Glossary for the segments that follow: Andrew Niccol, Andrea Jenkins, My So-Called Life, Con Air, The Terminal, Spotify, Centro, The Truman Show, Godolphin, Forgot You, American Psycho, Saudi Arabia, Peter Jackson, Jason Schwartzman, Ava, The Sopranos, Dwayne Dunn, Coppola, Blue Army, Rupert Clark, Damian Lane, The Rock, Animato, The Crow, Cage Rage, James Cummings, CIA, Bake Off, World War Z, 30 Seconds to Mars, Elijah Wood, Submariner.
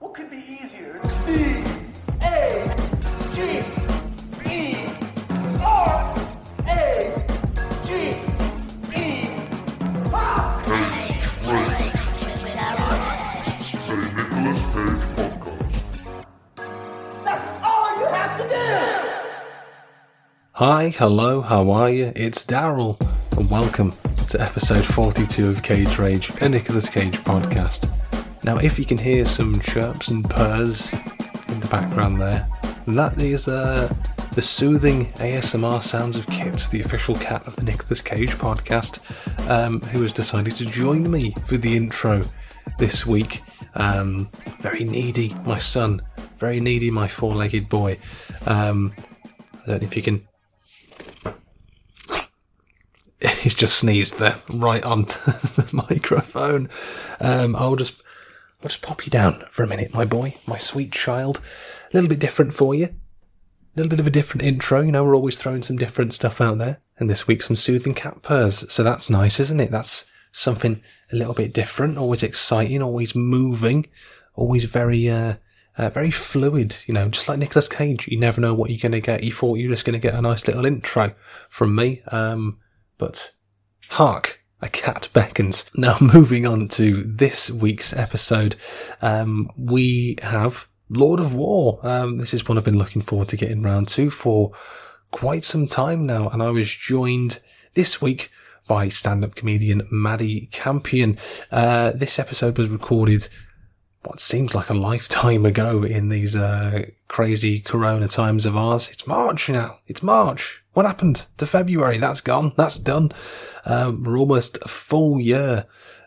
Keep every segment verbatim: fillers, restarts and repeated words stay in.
What could be easier? It's C A G E R A G E R. The Nicolas Cage podcast. That's all you have to do. Hi, hello, how are you? It's Daryl, and welcome to episode forty-two of Cage Rage, a Nicolas Cage podcast. Now, if you can hear some chirps and purrs in the background there, that is uh, the soothing A S M R sounds of Kit, the official cat of the Nicolas Cage podcast, um, who has decided to join me for the intro this week. Um, very needy, my son. Very needy, my four-legged boy. Um, I don't know if you can... He's just sneezed there, right onto the microphone. Um, I'll just... I'll just pop you down for a minute, my boy, my sweet child. A little bit different for you. A little bit of a different intro. You know, we're always throwing some different stuff out there. And this week, some soothing cat purrs. So that's nice, isn't it? That's something a little bit different. Always exciting, always moving, always very, uh, uh very fluid. You know, just like Nicolas Cage. You never know what you're going to get. You thought you were just going to get a nice little intro from me. Um, but hark. A cat beckons. Now, moving on to this week's episode, um, we have Lord of War. Um, this is one I've been looking forward to getting round to for quite some time now, and I was joined this week by stand-up comedian Maddie Campion. Uh, this episode was recorded what seems like a lifetime ago in these uh, crazy corona times of ours. It's March now. It's March. What happened to February? That's gone. That's done. Um, we're almost a full year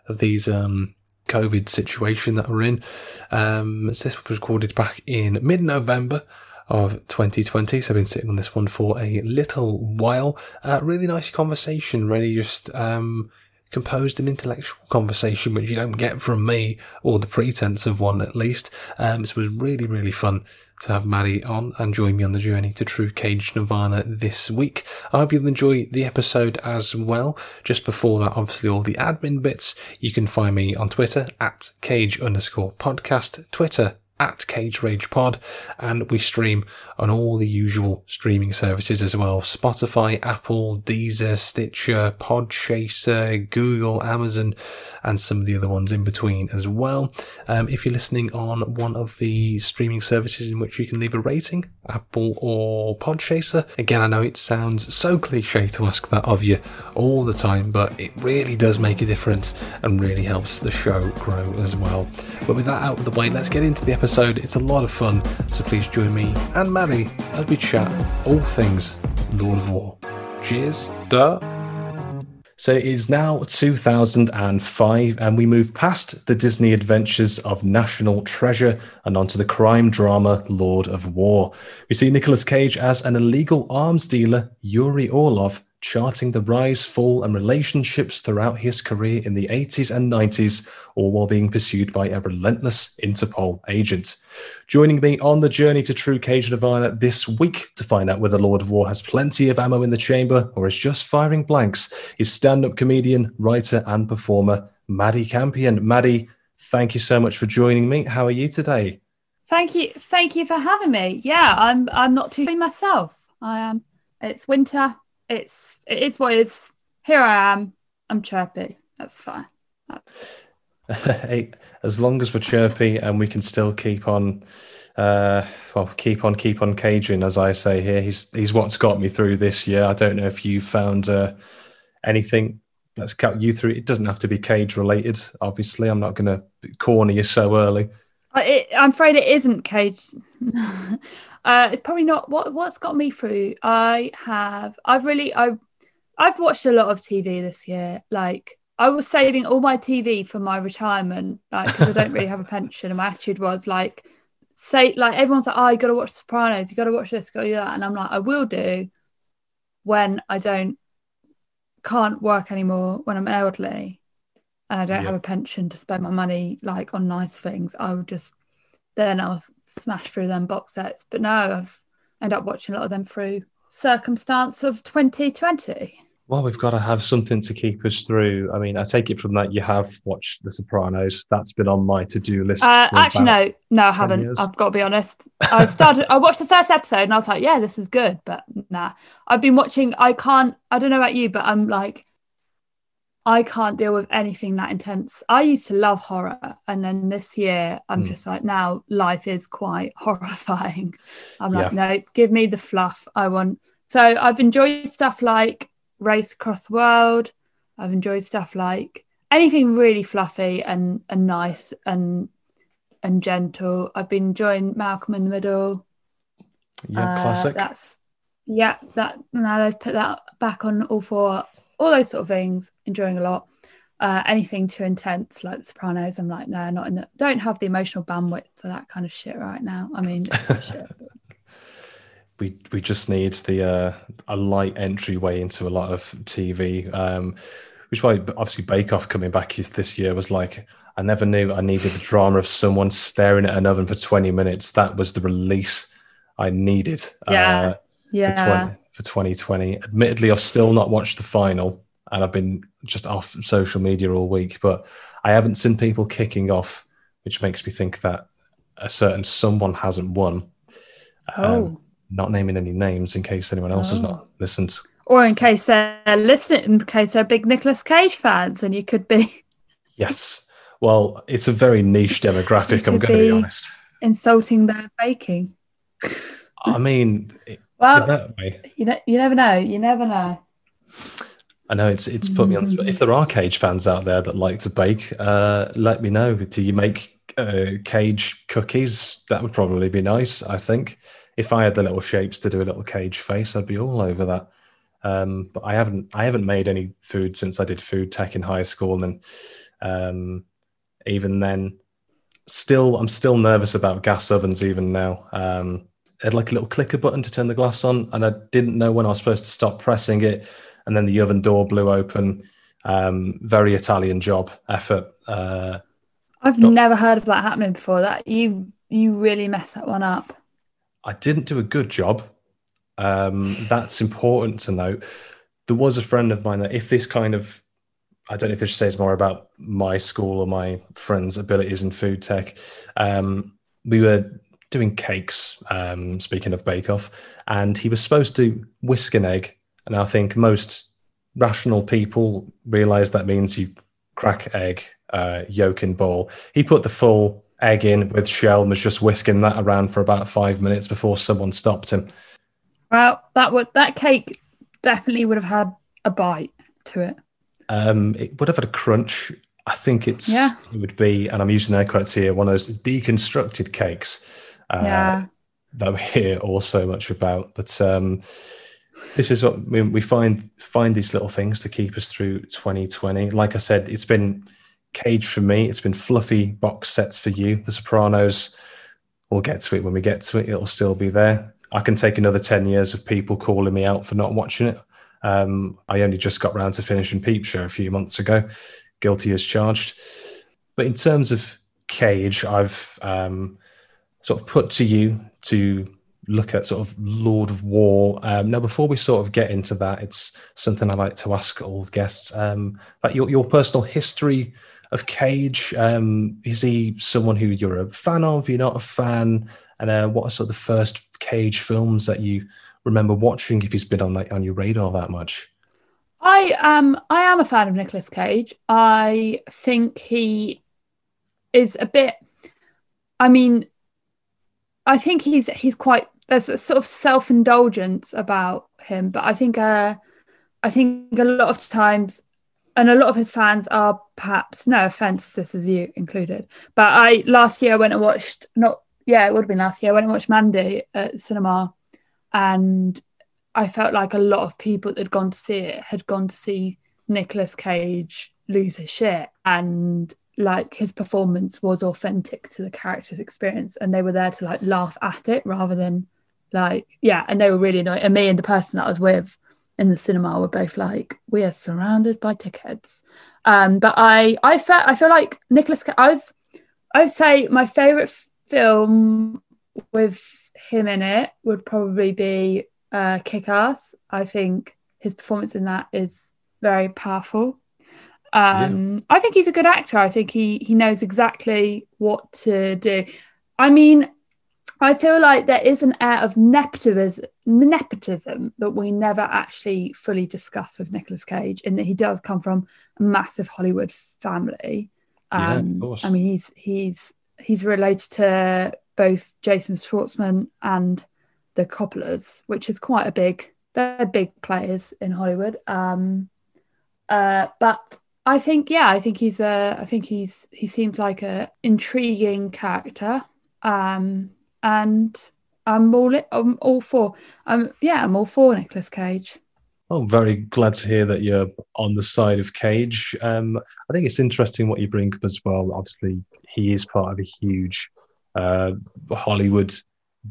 of these um, COVID situation that we're in. Um, so this was recorded back in mid-November of twenty twenty. So I've been sitting on this one for a little while. Uh, really nice conversation. Really just... Um, composed an intellectual conversation, which you don't get from me, or the pretense of one at least. Um, it was really, really fun to have Maddie on and join me on the journey to true Cage Nirvana this week. I hope you'll enjoy the episode as well. Just before that, obviously, all the admin bits. You can find me on Twitter at Cage underscore podcast, Twitter at Cage Rage Pod, and we stream on all the usual streaming services as well. Spotify, Apple, Deezer, Stitcher, Podchaser, Google, Amazon, and some of the other ones in between as well. Um, if you're listening on one of the streaming services in which you can leave a rating, Apple or Podchaser, again, I know it sounds so cliche to ask that of you all the time, but it really does make a difference and really helps the show grow as well. But with that out of the way, let's get into the episode. It's a lot of fun, so please join me and Maddie as we chat all things Lord of War. Cheers. Duh. So it is now two thousand five, and we move past the Disney adventures of National Treasure and onto the crime drama Lord of War. We see Nicolas Cage as an illegal arms dealer, Yuri Orlov, charting the rise, fall, and relationships throughout his career in the eighties and nineties, all while being pursued by a relentless Interpol agent. Joining me on the journey to true Cage Nirvana this week to find out whether Lord of War has plenty of ammo in the chamber or is just firing blanks is stand-up comedian, writer, and performer Maddie Campion. Maddie, thank you so much for joining me. How are you today? Thank you, thank you for having me. Yeah, I'm. I'm not too myself. I am. Um, it's winter. It's it is what it is. Here I am. I'm chirpy. That's fine. That's... Hey, as long as we're chirpy and we can still keep on, uh, well, keep on, keep on caging, as I say here. He's he's what's got me through this year. I don't know if you found uh, anything that's cut you through. It doesn't have to be Cage related, obviously. I'm not going to corner you so early. It, I'm afraid it isn't Cage. uh, it's probably not what what's got me through. I have, I've really, I, I've watched a lot of T V this year. Like, I was saving all my T V for my retirement, like, because I don't really have a pension. And my attitude was like, say, like everyone's like, oh, you got to watch Sopranos, you got to watch this, got to do that, and I'm like, I will do when I don't, can't work anymore, when I'm elderly. And I don't yeah. have a pension to spend my money like on nice things. I would just then I'll smash through them box sets. But now I've ended up watching a lot of them through circumstance of twenty twenty. Well, we've got to have something to keep us through. I mean, I take it from that you have watched The Sopranos. That's been on my to-do list. Uh, actually, no, no, I haven't. Years. I've got to be honest. I started, I watched the first episode and I was like, yeah, this is good. But nah, I've been watching, I can't, I don't know about you, but I'm like, I can't deal with anything that intense. I used to love horror. And then this year, I'm mm. just like, now life is quite horrifying. I'm like, yeah. no, give me the fluff I want. So I've enjoyed stuff like Race Across the World. I've enjoyed stuff like anything really fluffy and and nice and and gentle. I've been enjoying Malcolm in the Middle. Yeah, uh, classic. That's yeah. That now they've put that back on all four. All those sort of things. Enjoying a lot. Uh, anything too intense like The Sopranos, I'm like, no, not in the. Don't have the emotional bandwidth for that kind of shit right now. I mean, it's shit. We we just need the uh, a light entryway into a lot of T V, um, which is why obviously Bake Off coming back this year was like, I never knew I needed the drama of someone staring at an oven for twenty minutes. That was the release I needed. Yeah, uh, yeah. For, twenty, for twenty twenty. Admittedly, I've still not watched the final, and I've been just off social media all week, but I haven't seen people kicking off, which makes me think that a certain someone hasn't won. Um, oh. Not naming any names in case anyone else oh. has not listened. Or in case they're listening, in case they're big Nicolas Cage fans, and you could be. Yes. Well, it's a very niche demographic, I'm going to be honest. Insulting their baking. I mean, well, that way. You, know, you never know. You never know. I know it's it's put mm. me on. But if there are Cage fans out there that like to bake, uh, let me know. Do you make uh, Cage cookies? That would probably be nice, I think. If I had the little shapes to do a little Cage face, I'd be all over that. Um, but I haven't I haven't made any food since I did food tech in high school. And um, even then, still, I'm still nervous about gas ovens even now. Um, I had like a little clicker button to turn the glass on, and I didn't know when I was supposed to stop pressing it. And then the oven door blew open. Um, very Italian job effort. Uh, I've not- never heard of that happening before. That you you really messed that one up. I didn't do a good job. Um, that's important to note. There was a friend of mine that if this kind of, I don't know if this says more about my school or my friends' abilities in food tech. Um, we were doing cakes, um, speaking of Bake Off, and he was supposed to whisk an egg. And I think most rational people realize that means you crack egg, uh, yolk and ball. He put the full egg in with shell and was just whisking that around for about five minutes before someone stopped him. Well, that would that cake definitely would have had a bite to it. Um, it would have had a crunch. I think it's yeah. it would be, and I'm using air quotes here, one of those deconstructed cakes uh, yeah. that we hear all so much about. But um, this is what I mean, we find find these little things to keep us through twenty twenty. Like I said, it's been Cage for me, it's been fluffy box sets for you. The Sopranos, we'll get to it when we get to it. It'll still be there. I can take another ten years of people calling me out for not watching it. Um, I only just got round to finishing Peep Show a few months ago. Guilty as charged. But in terms of Cage, I've um, sort of put to you to look at sort of Lord of War. Um, now, before we sort of get into that, it's something I like to ask all guests um, about your, your personal history of Cage. Um, is he someone who you're a fan of, you're not a fan? And uh, what are sort of the first Cage films that you remember watching, if he's been on like, on your radar that much? I am, I am a fan of Nicolas Cage. I think he is a bit, I mean, I think he's he's quite, there's a sort of self-indulgence about him, but I think uh, I think a lot of times, and a lot of his fans are perhaps, no offence, this is you included, but I, last year I went and watched, not, yeah, it would have been last year, I went and watched Mandy at cinema, and I felt like a lot of people that had gone to see it had gone to see Nicolas Cage lose his shit, and like his performance was authentic to the character's experience, and they were there to like laugh at it rather than like, yeah, and they were really annoyed. And me and the person that I was with in the cinema were both like, we are surrounded by dickheads. Um, but I, I felt, I feel like Nicolas, I was, I would say my favorite f- film with him in it would probably be uh, Kick-Ass. I think his performance in that is very powerful. Um, yeah. I think he's a good actor. I think he he knows exactly what to do. I mean, I feel like there is an air of nepotism, nepotism that we never actually fully discuss with Nicolas Cage, in that he does come from a massive Hollywood family. Um, yeah, of course. I mean, he's he's he's related to both Jason Schwartzman and the Coppolas, which is quite a big. They're big players in Hollywood. Um, uh, but I think, yeah, I think he's a. I think he's he seems like a intriguing character. Um, And I'm all I'm all for um yeah I'm all for Nicolas Cage. Well, I'm very glad to hear that you're on the side of Cage. Um, I think it's interesting what you bring up as well. Obviously, he is part of a huge uh, Hollywood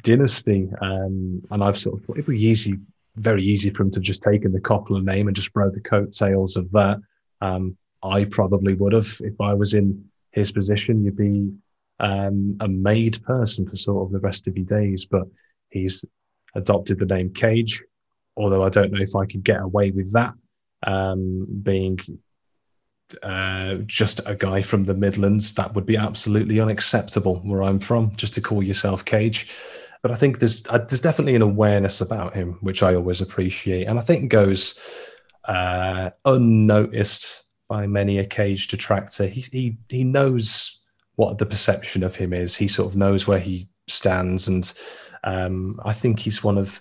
dynasty, um, and I've sort of thought it'd be easy, very easy for him to have just taken the Coppola name and just rode the coattails of that. Um, I probably would have if I was in his position. You'd be. Um, a made person for sort of the rest of your days, but he's adopted the name Cage, although I don't know if I could get away with that, um, being uh, just a guy from the Midlands. That would be absolutely unacceptable where I'm from, just to call yourself Cage. But I think there's uh, there's definitely an awareness about him, which I always appreciate, and I think goes uh, unnoticed by many a Cage detractor. He, he, he knows what the perception of him is. He sort of knows where he stands. And um, I think he's one of,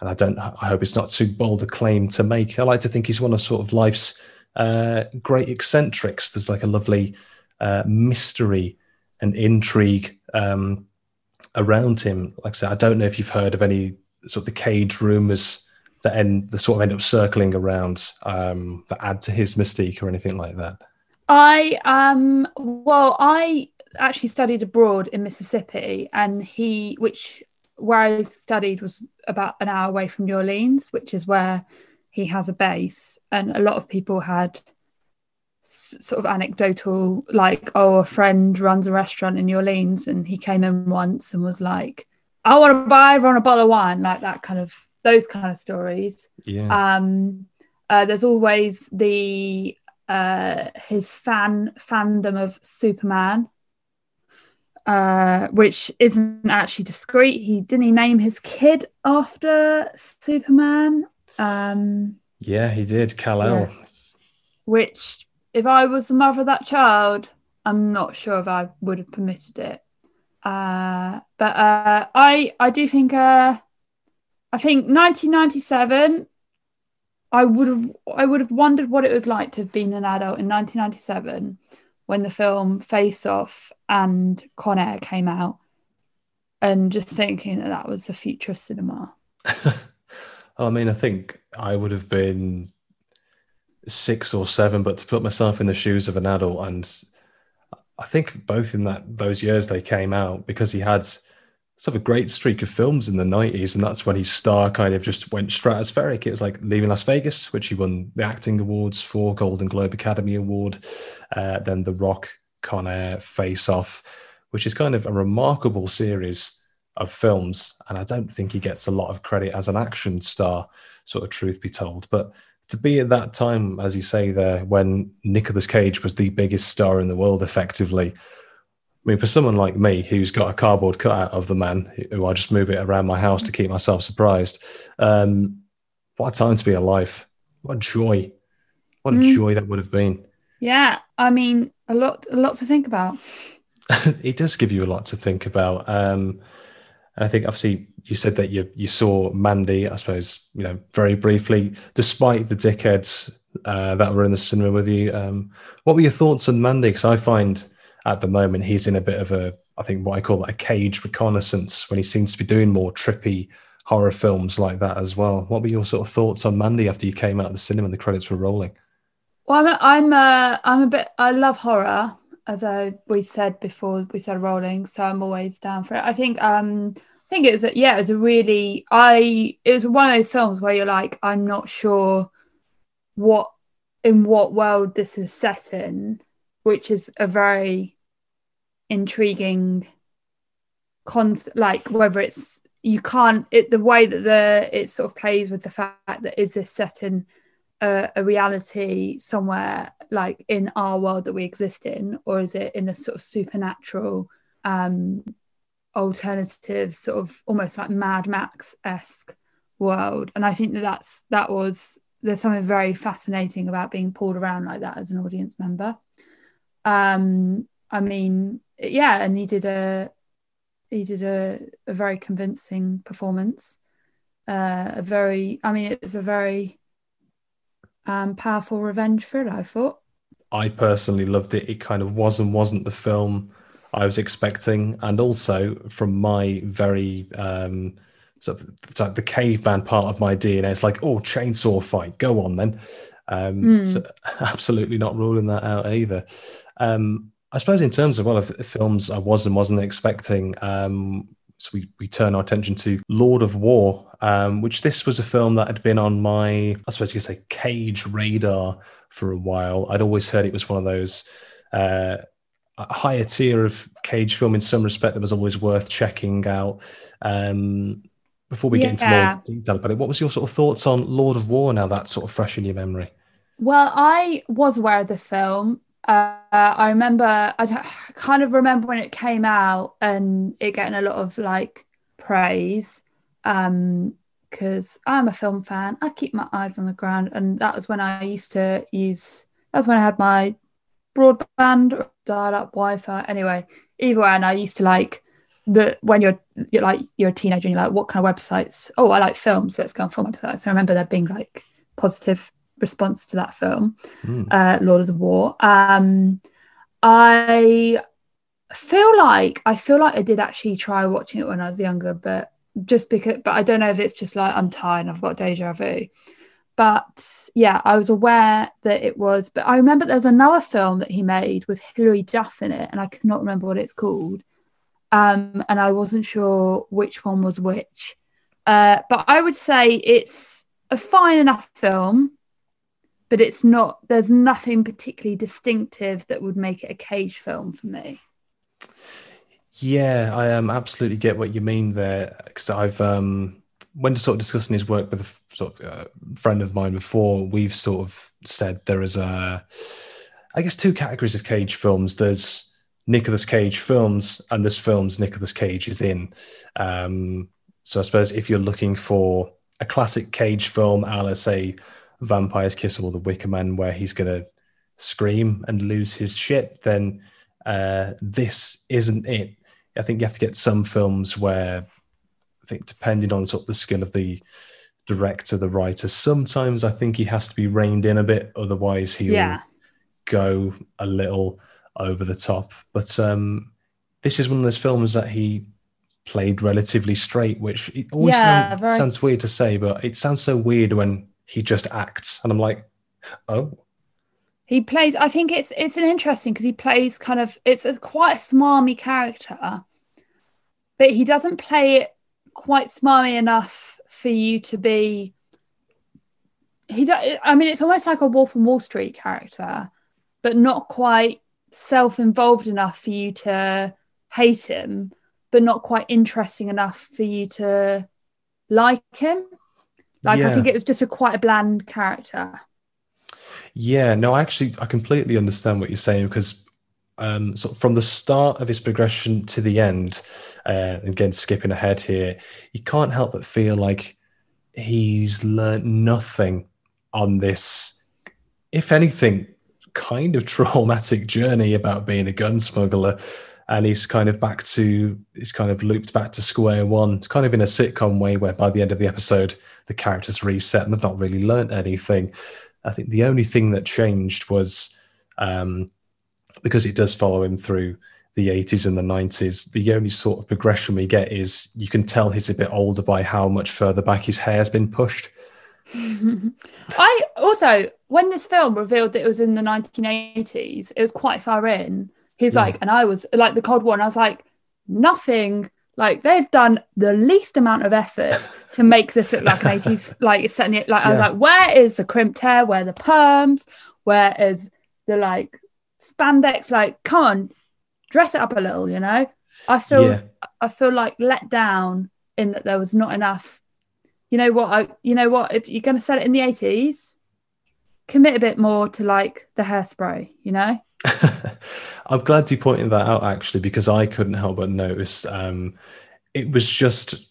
and I don't, I hope it's not too bold a claim to make. I like to think he's one of sort of life's uh, great eccentrics. There's like a lovely uh, mystery and intrigue um, around him. Like I said, I don't know if you've heard of any sort of the Cage rumors that end, that sort of end up circling around um, that add to his mystique or anything like that. I, um, well, I actually studied abroad in Mississippi, and he, which where I studied was about an hour away from New Orleans, which is where he has a base. And a lot of people had s- sort of anecdotal, like, oh, a friend runs a restaurant in New Orleans, and he came in once and was like, I want to buy everyone a bottle of wine, like that kind of, those kind of stories. Yeah. Um, uh, there's always the, uh his fan fandom of Superman, uh which isn't actually discreet. He didn't he name his kid after Superman? Um yeah, he did, Kal-El. Yeah. Which, if I was the mother of that child, I'm not sure if I would have permitted it. Uh but uh I I do think uh I think nineteen ninety-seven, I would have I would have wondered what it was like to have been an adult in nineteen ninety-seven when the film Face Off and Con Air came out, and just thinking that that was the future of cinema. I mean, I think I would have been six or seven, but to put myself in the shoes of an adult, and I think both in that those years they came out, because he had sort of a great streak of films in the nineties, and that's when his star kind of just went stratospheric. It was like Leaving Las Vegas, which he won the acting awards for, Golden Globe Academy Award, uh, then The Rock, Con Air, Face Off, which is kind of a remarkable series of films, and I don't think he gets a lot of credit as an action star, sort of truth be told. But to be at that time, as you say there, when Nicolas Cage was the biggest star in the world, effectively, I mean, for someone like me who's got a cardboard cutout of the man, who I just move it around my house to keep myself surprised, um, what a time to be alive. What a joy. What a mm. joy that would have been. Yeah, I mean, a lot a lot to think about. It does give you a lot to think about. Um, and I think, obviously, you said that you you saw Mandy, I suppose, you know, very briefly, despite the dickheads uh, that were in the cinema with you. Um, what were your thoughts on Mandy? Because I find... at the moment, he's in a bit of a, I think what I call a Cage reconnaissance, when he seems to be doing more trippy horror films like that as well. What were your sort of thoughts on Mandy after you came out of the cinema and the credits were rolling? Well, I'm, I'm, uh, I'm a bit, I love horror, as I, we said before we started rolling, so I'm always down for it. I think, um, I think it was, a, yeah, it was a really, I, it was one of those films where you're like, I'm not sure what, in what world this is set in, which is a very intriguing constant, like whether it's, you can't, it, the way that the it sort of plays with the fact that is this set in a, a reality somewhere like in our world that we exist in, or is it in this sort of supernatural um, alternative sort of almost like Mad Max-esque world? And I think that that's, that was, there's something very fascinating about being pulled around like that as an audience member. Um, I mean, yeah, and he did a, he did a, a very convincing performance. Uh, a very, I mean, it's a very um, powerful revenge thriller, I thought. I personally loved it. It kind of was and wasn't the film I was expecting. And also from my very, um, sort of, sort of the caveman part of my D N A, it's like, oh, chainsaw fight, go on then. Um, mm. So absolutely not ruling that out either. Um, I suppose in terms of one of the films I was and wasn't expecting, um, so we, we turn our attention to Lord of War, um, which this was a film that had been on my, I suppose you could say, Cage radar for a while. I'd always heard it was one of those uh, higher tier of Cage film in some respect that was always worth checking out. Um, before we yeah. get into more detail about it, what was your sort of thoughts on Lord of War now that's sort of fresh in your memory? Well, I was aware of this film. Uh, I remember, I don't, kind of remember when it came out and it getting a lot of like praise, um, because I'm a film fan. I keep my eyes on the ground, and that was when I used to use. That's when I had my broadband or dial-up Wi-Fi. Anyway, either way, and I used to like the when you're you're like you're a teenager and you're like, what kind of websites? Oh, I like films. Let's go on film websites. I remember there being like positive response to that film, mm. uh, Lord of the War. Um, I feel like I feel like I did actually try watching it when I was younger, but just because, but I don't know if it's just like I'm tired and I've got deja vu. But yeah, I was aware that it was. But I remember there's another film that he made with Hilary Duff in it, and I could not remember what it's called. Um, and I wasn't sure which one was which. Uh, but I would say it's a fine enough film. But it's not, there's nothing particularly distinctive that would make it a Cage film for me. Yeah, I um, absolutely get what you mean there. Because I've, um, when sort of discussing his work with a sort of uh, friend of mine before, we've sort of said there is, a, I guess, two categories of Cage films. There's Nicolas Cage films, and there's films Nicolas Cage is in. Um, so I suppose if you're looking for a classic Cage film, a la, say, Vampire's Kiss or The Wicker Man, where he's going to scream and lose his shit, then uh, this isn't it. I think you have to get some films where, I think depending on sort of the skill of the director, the writer, sometimes I think he has to be reined in a bit, otherwise he'll yeah. go a little over the top. But um, this is one of those films that he played relatively straight, which it always yeah, sound, very- sounds weird to say, but it sounds so weird when he just acts, and I'm like, oh. He plays, I think it's it's an interesting, because he plays kind of, it's a quite a smarmy character, but he doesn't play it quite smarmy enough for you to be, he. I mean, it's almost like a Wolf of Wall Street character, but not quite self-involved enough for you to hate him, but not quite interesting enough for you to like him. Like, yeah. I think it was just a quite a bland character. Yeah, no, actually, I completely understand what you're saying, because um, sort of from the start of his progression to the end, uh, again, skipping ahead here, you can't help but feel like he's learnt nothing on this, if anything, kind of traumatic journey about being a gun smuggler. And he's kind of back to, he's kind of looped back to square one. It's kind of in a sitcom way where by the end of the episode, the characters reset and they've not really learnt anything. I think the only thing that changed was, um, because it does follow him through the eighties and the nineties, the only sort of progression we get is you can tell he's a bit older by how much further back his hair's been pushed. I also, when this film revealed that it was in the nineteen eighties, it was quite far in. He's yeah. like, and I was like the Cold War, and I was like, nothing. Like, they've done the least amount of effort to make this look like an eighties, like it's set in the, like, yeah. I was like, where is the crimped hair? Where are the perms? Where is the like spandex? Like, come on, dress it up a little, you know? I feel yeah. I feel like let down in that there was not enough. You know what? I you know what? If you're going to sell it in the eighties, commit a bit more to like the Hairspray. You know. I'm glad you pointed that out actually, because I couldn't help but notice. Um, it was just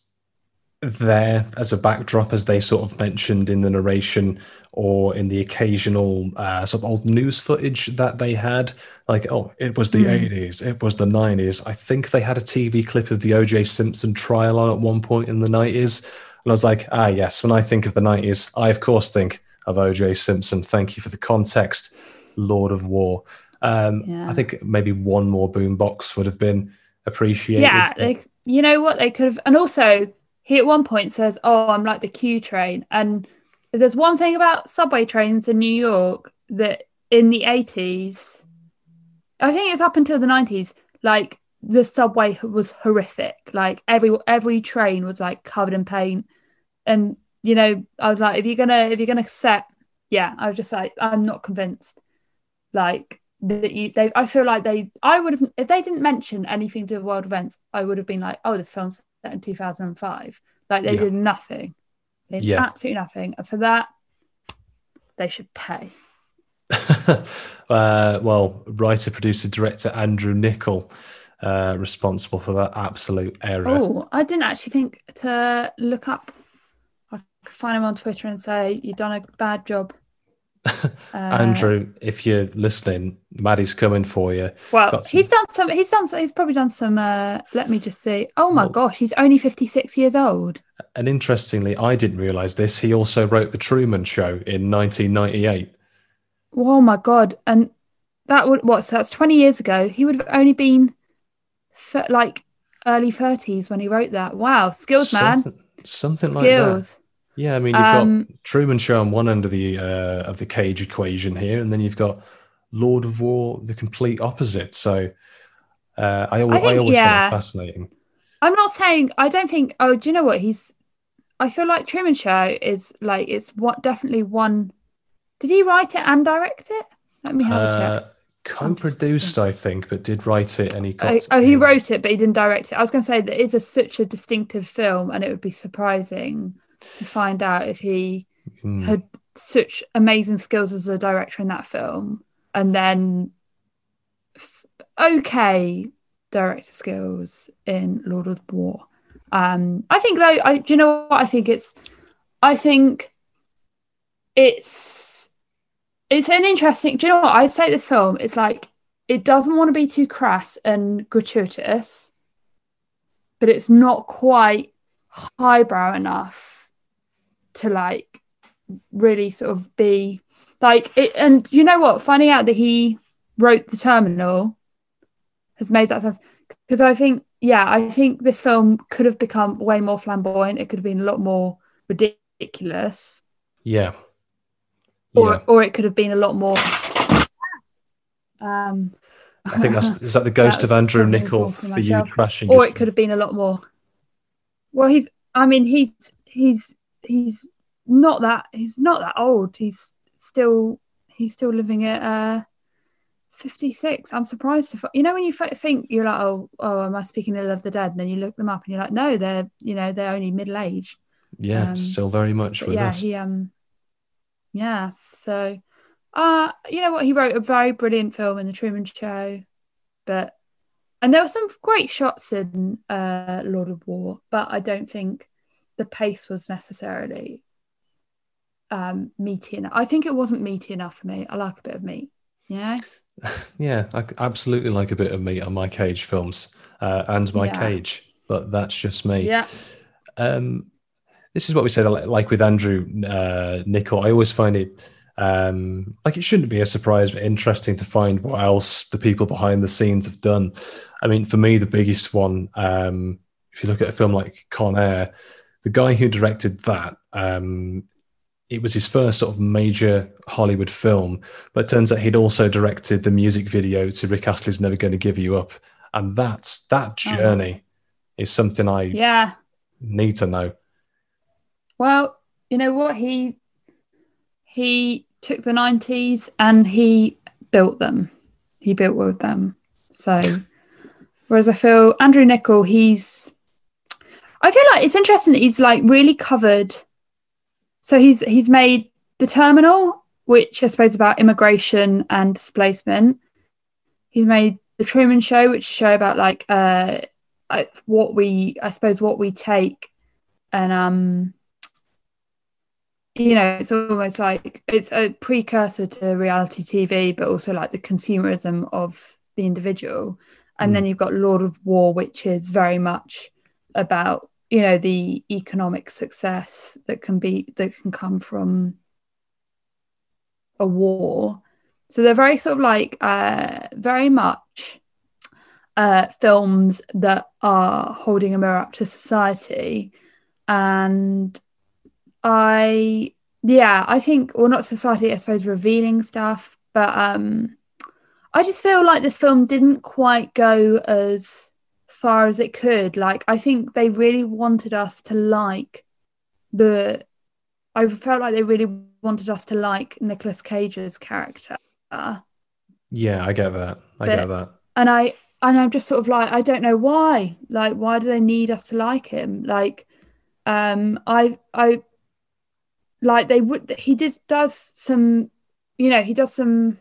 there as a backdrop, as they sort of mentioned in the narration or in the occasional uh, sort of old news footage that they had, like, oh, it was the mm. eighties, it was the nineties. I think they had a T V clip of the O J Simpson trial on at one point in the nineties. And I was like, ah, yes, when I think of the nineties, I, of course, think of O J Simpson. Thank you for the context, Lord of War. Um, yeah. I think maybe one more boombox would have been appreciated. Yeah, they, you know what, they could have. And also, he at one point says, oh, I'm like the Q train. And if there's one thing about subway trains in New York that in the eighties, I think it's up until the nineties, like the subway was horrific. Like every every train was like covered in paint. And, you know, I was like, if you're going to, if you're going to set, yeah, I was just like, I'm not convinced. Like that you, they, I feel like they, I would have, if they didn't mention anything to world events, I would have been like, oh, this film's in two thousand five, like they yeah. did nothing they did yeah. absolutely nothing, and for that they should pay. uh, well writer, producer, director Andrew Niccol uh, responsible for that absolute error. Oh, I didn't actually think to look up. I could find him on Twitter and say you've done a bad job. uh, Andrew, if you're listening, Maddie's coming for you. Well, some... he's done some. He's done. He's probably done some. Uh, let me just see. Oh my well, gosh, he's only fifty-six years old. And interestingly, I didn't realise this. He also wrote The Truman Show in nineteen ninety-eight. Oh my god! And that would what? So that's twenty years ago. He would have only been f- like early thirties when he wrote that. Wow, skills, man. Something, something skills. Like that. Yeah, I mean, you've um, got Truman Show on one end of the uh, of the Cage equation here, and then you've got Lord of War, the complete opposite. So uh, I, al- I, think, I always yeah. find it fascinating. I'm not saying, I don't think, oh, do you know what? He's, I feel like Truman Show is like, it's what definitely one, did he write it and direct it? Let me have uh, a check. Co-produced, I think, but did write it and he got... Oh, oh he wrote it, but he didn't direct it. I was going to say that it's a, such a distinctive film, and it would be surprising to find out if he mm. had such amazing skills as a director in that film, and then f- okay director skills in Lord of War. Um, I think though, I do you know what I think it's. I think it's it's an interesting. Do you know what I say? This film, it's like it doesn't want to be too crass and gratuitous, but it's not quite highbrow enough to like really sort of be like it. And you know what, finding out that he wrote The Terminal has made that sense, because I think yeah I think this film could have become way more flamboyant. It could have been a lot more ridiculous, yeah, or yeah. or it could have been a lot more um I think that's is that the ghost that of Andrew Niccol for you crashing, or it could have been a lot more well he's I mean he's he's He's not that. He's not that old. He's still. He's still living at uh, fifty-six. I'm surprised. If, you know, when you f- think you're like, oh, oh, am I speaking ill of the dead? And then you look them up, and you're like, no, they're, you know, they're only middle aged. Yeah, um, still very much with yeah, us. He, um, yeah. So, uh, you know what? He wrote a very brilliant film in The Truman Show, but and there were some great shots in uh, Lord of War, but I don't think the pace was necessarily um, meaty enough. I think it wasn't meaty enough for me. I like a bit of meat, yeah? Yeah, I absolutely like a bit of meat on my Cage films uh, and my yeah. Cage, but that's just me. Yeah. Um, this is what we said, like with Andrew uh, Niccol, I always find it, um, like it shouldn't be a surprise, but interesting to find what else the people behind the scenes have done. I mean, for me, the biggest one, um, if you look at a film like Con Air, the guy who directed that, um, it was his first sort of major Hollywood film, but it turns out he'd also directed the music video to Rick Astley's Never Gonna Give You Up. And that's, that journey oh. is something I yeah. need to know. Well, you know what? He, he took the nineties and he built them. He built with them. So Whereas I feel Andrew Niccol, he's, I feel like it's interesting that he's like really covered. So he's he's made The Terminal, which I suppose is about immigration and displacement. He's made The Truman Show, which is a show about like uh, what we, I suppose, what we take, and um, you know, it's almost like it's a precursor to reality T V, but also like the consumerism of the individual. And mm. then you've got Lord of War, which is very much about, you know, the economic success that can be that can come from a war. So they're very sort of like uh, very much uh, films that are holding a mirror up to society. And I, yeah, I think, or well, not society, I suppose, revealing stuff, but um, I just feel like this film didn't quite go as far as it could. Like, I think they really wanted us to like the, I felt like they really wanted us to like Nicolas Cage's character. Yeah, I get that. I but, get that. And I, and I'm just sort of like, I don't know why, like, why do they need us to like him? Like, um, I, I, like they would he does does some you know he does some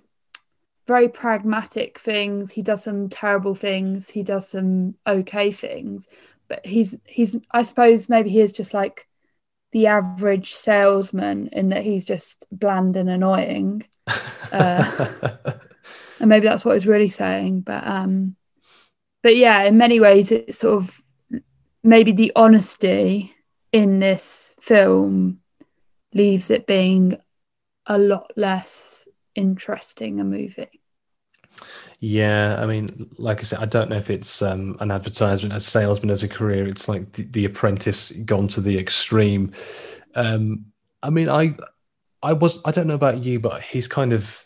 very pragmatic things, he does some terrible things, he does some okay things, but he's he's I suppose maybe he is just like the average salesman in that he's just bland and annoying, uh, and maybe that's what he's really saying, but um but yeah, in many ways it's sort of maybe the honesty in this film leaves it being a lot less interesting a movie. Yeah, I mean, like I said, I don't know if it's um, an advertisement, a salesman as a career. It's like the, the Apprentice gone to the extreme. Um, I mean, I, I was, I don't know about you, but he's kind of,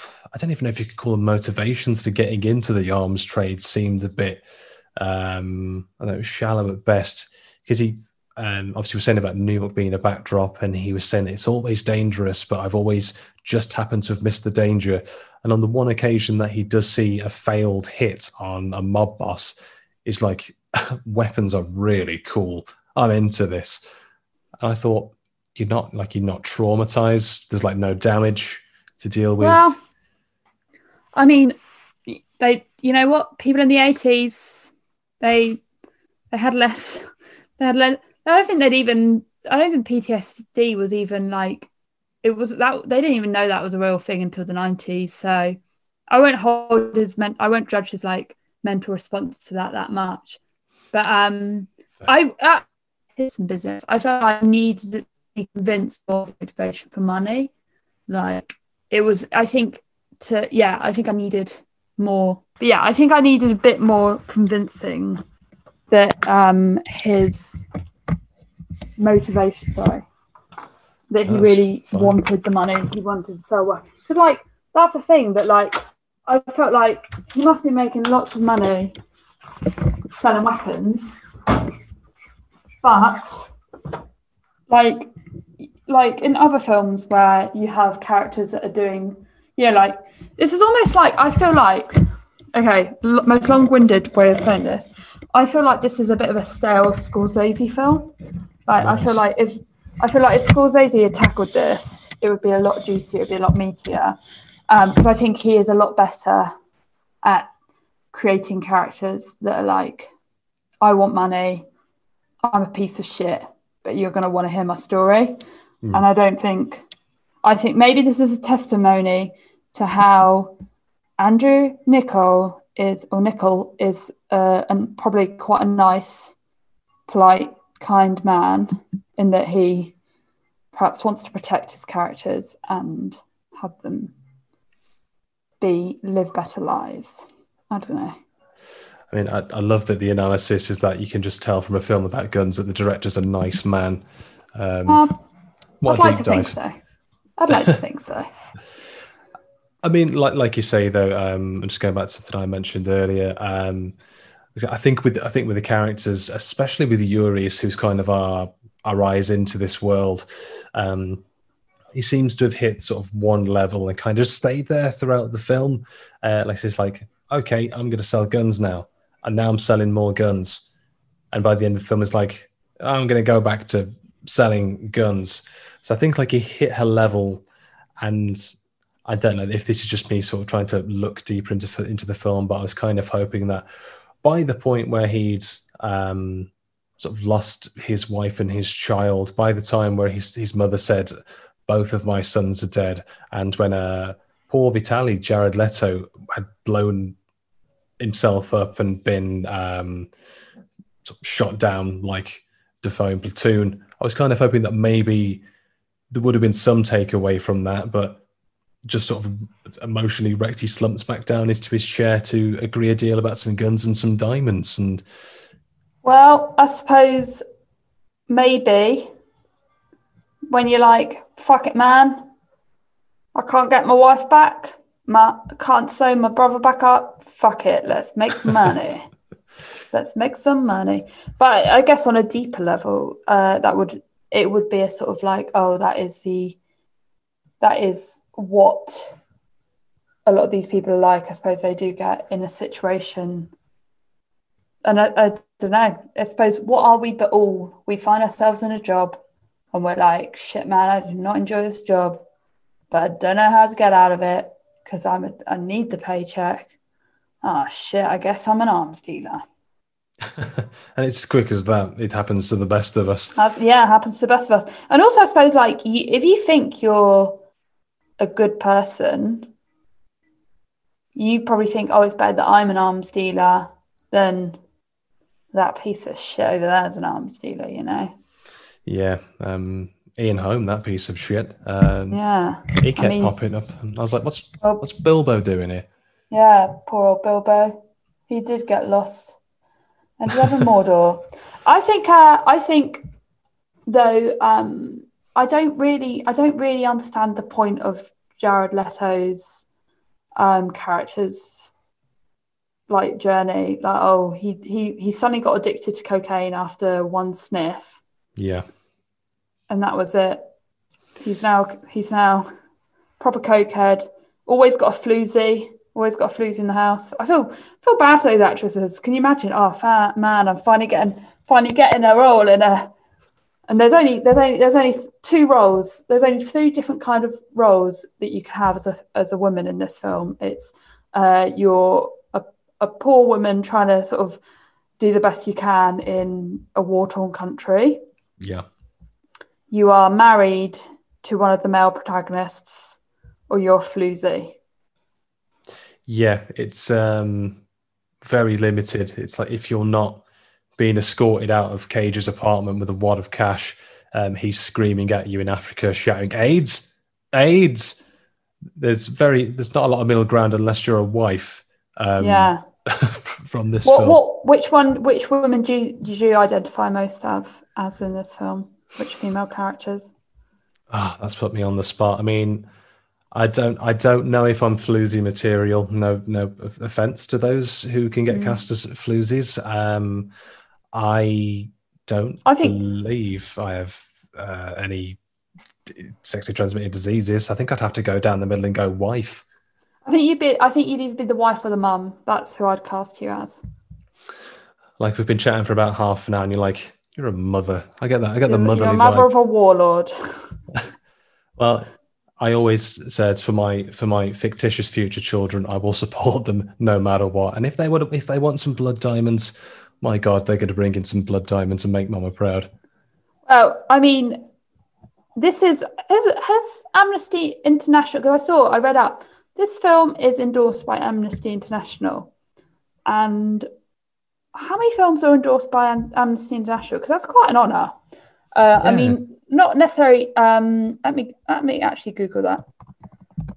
I don't even know if you could call them motivations for getting into the arms trade seemed a bit, um, I don't know, shallow at best, because he. Um, obviously, we were saying about New York being a backdrop, and he was saying it's always dangerous, but I've always just happened to have missed the danger. And on the one occasion that he does see a failed hit on a mob boss, it's like, weapons are really cool. I'm into this. And I thought, you're not like you're not traumatized. There's like no damage to deal with. Well, I mean, they, you know what? People in the eighties, they they had less. They had less. I don't think they'd even, I don't think P T S D was even like, it was that, they didn't even know that was a real thing until the nineties. So I won't hold his, men, I won't judge his like mental response to that that much. But um, I, uh, here's some business. I felt like I needed to be convinced of motivation for money. Like it was, I think to, yeah, I think I needed more. But yeah, I think I needed a bit more convincing that um, his motivation, sorry, that he that's really fine. wanted the money, he wanted to sell work. Because, like, that's a thing that, like, I felt like he must be making lots of money selling weapons, but, like, like in other films where you have characters that are doing, you know, like, this is almost like, I feel like, okay, most long-winded way of saying this, I feel like this is a bit of a stale Scorsese film. Like nice. I feel like if I feel like if Scorsese had tackled this, it would be a lot juicier, it would be a lot meatier. Um, because I think he is a lot better at creating characters that are like, I want money, I'm a piece of shit, but you're going to want to hear my story. Mm. And I don't think, I think maybe this is a testimony to how Andrew Niccol is, or Niccol is, uh, and probably quite a nice, polite, kind man, in that he perhaps wants to protect his characters and have them be live better lives. I don't know. I mean, I, I love that the analysis is that you can just tell from a film about guns that the director's a nice man. Um, um, what I'd a deep like to dive. think so. I'd like to think so. I mean, like like you say though, um, I'm just going back to something I mentioned earlier. Um, I think with I think with the characters, especially with Yuri's, who's kind of our our eyes into this world, um, he seems to have hit sort of one level and kind of stayed there throughout the film. Uh, like it's like, okay, I'm going to sell guns now, and now I'm selling more guns. And by the end of the film, it's like, I'm going to go back to selling guns. So I think like he hit her level, and I don't know if this is just me sort of trying to look deeper into into the film, but I was kind of hoping that by the point where he'd um, sort of lost his wife and his child, by the time where his his mother said, both of my sons are dead, and when uh, poor Vitali, Jared Leto, had blown himself up and been um, sort of shot down like Defoe in Platoon, I was kind of hoping that maybe there would have been some takeaway from that, but just sort of emotionally wrecked, he slumps back down into his chair to agree a deal about some guns and some diamonds. And well, I suppose maybe when you're like, fuck it, man, I can't get my wife back, my, I can't sew my brother back up, fuck it, let's make money. Let's make some money. But I guess on a deeper level, uh, that would it would be a sort of like, oh, that is the that is what a lot of these people are like. I suppose they do get in a situation, and I, I don't know. I suppose what are we but all? We find ourselves in a job, and we're like, shit, man, I do not enjoy this job, but I don't know how to get out of it because I'm a, I need the paycheck. Ah, shit, I guess I'm an arms dealer. And it's as quick as that. It happens to the best of us. That's, yeah, it happens to the best of us. And also, I suppose, like, you, if you think you're a good person, you probably think, oh, it's better that I'm an arms dealer than that piece of shit over there is an arms dealer, you know? Yeah. Um, Ian Holm, that piece of shit. Um, yeah. He kept I mean, popping up. And I was like, what's, well, what's Bilbo doing here? Yeah, poor old Bilbo. He did get lost. And Reverend Mordor. I think, uh, I think, though, um, I don't really, I don't really understand the point of Jared Leto's um, character's like journey. Like, oh, he he he suddenly got addicted to cocaine after one sniff. Yeah, and that was it. He's now he's now proper cokehead. Always got a floozy. Always got flus in the house. I feel feel bad for those actresses. Can you imagine? Oh, fat man, I'm finally getting finally getting a role in a. And there's only there's only there's only two roles. There's only three different kind of roles that you can have as a as a woman in this film. It's uh, you're a a poor woman trying to sort of do the best you can in a war-torn country. Yeah. You are married to one of the male protagonists, or you're floozy. Yeah, it's um, very limited. It's like if you're not being escorted out of Cage's apartment with a wad of cash, um, he's screaming at you in Africa, shouting, AIDS, AIDS. There's very, there's not a lot of middle ground unless you're a wife. Um, yeah. From this what, film. What, which one, which woman do you, do you identify most of as in this film? Which female characters? Ah, oh, that's put me on the spot. I mean... I don't. I don't know if I'm floozy material. No, no offense to those who can get mm. cast as floozies. Um, I don't. I think, believe I have uh, any sexually transmitted diseases. I think I'd have to go down the middle and go wife. I think you'd be. I think you'd either be the wife or the mum. That's who I'd cast you as. Like we've been chatting for about half an hour, and you're like, you're a mother. I get that. I get you're, the motherly. You're a mother vibe. Of a warlord. Well. I always said for my for my fictitious future children, I will support them no matter what. And if they would, if they want some blood diamonds, my God, they're going to bring in some blood diamonds and make Mama proud. Well, I mean, this is has, has Amnesty International, because I saw, I read up, this film is endorsed by Amnesty International. And how many films are endorsed by Am- Amnesty International? Because that's quite an honour. Uh, yeah. I mean. Not necessarily, um, let me let me actually Google that.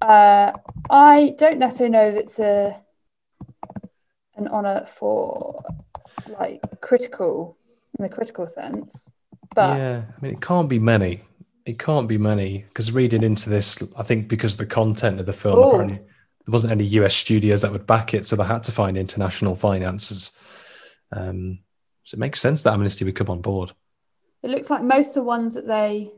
Uh, I don't necessarily know if it's a, an honour for, like, critical, in the critical sense. But yeah, I mean, it can't be many. It can't be many, because reading into this, I think because of the content of the film, ooh. Apparently there wasn't any U S studios that would back it, so they had to find international finances. Um, so it makes sense that Amnesty would come on board. It looks like most of the ones that they,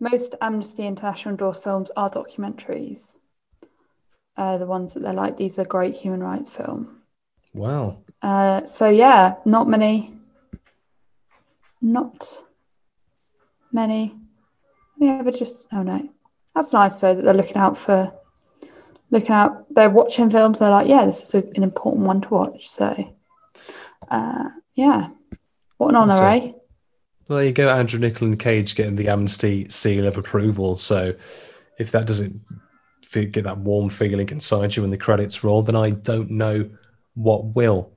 most Amnesty International endorsed films are documentaries. Uh, the ones that they're like, these are great human rights film. Wow. Uh, so yeah, not many. Not many. Yeah, but just oh no, that's nice. So that they're looking out for, looking out. They're watching films. They're like, yeah, this is a, an important one to watch. So, uh, yeah, what an honour, eh? Well, there you go, Andrew Niccol and Cage getting the Amnesty seal of approval. So, if that doesn't get that warm feeling inside you when the credits roll, then I don't know what will.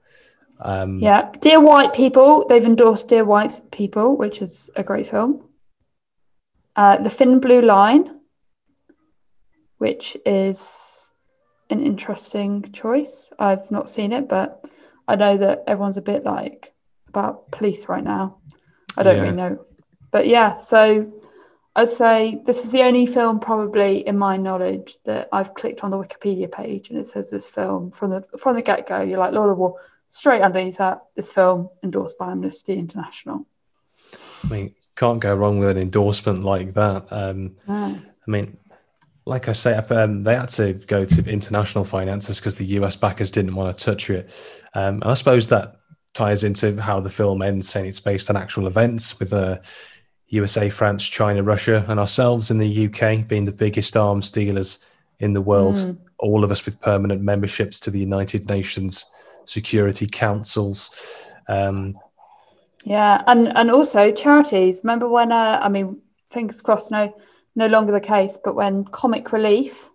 Um, yeah, Dear White People. They've endorsed Dear White People, which is a great film. Uh, the Thin Blue Line, which is an interesting choice. I've not seen it, but I know that everyone's a bit like about police right now. I don't yeah. really know. But yeah, so I'd say this is the only film probably in my knowledge that I've clicked on the Wikipedia page and it says this film from the from the get-go. You're like, Lord of War, straight underneath that, this film endorsed by Amnesty International. I mean, can't go wrong with an endorsement like that. Um, yeah. I mean, like I say, um, they had to go to international finances because the U S backers didn't want to touch it. Um, and I suppose that ties into how the film ends, saying it's based on actual events with a... Uh, U S A, France, China, Russia, and ourselves in the U K being the biggest arms dealers in the world, mm. all of us with permanent memberships to the United Nations Security Councils. Um, yeah, and, and also charities. Remember when, uh, I mean, fingers crossed, no no longer the case, but when Comic Relief,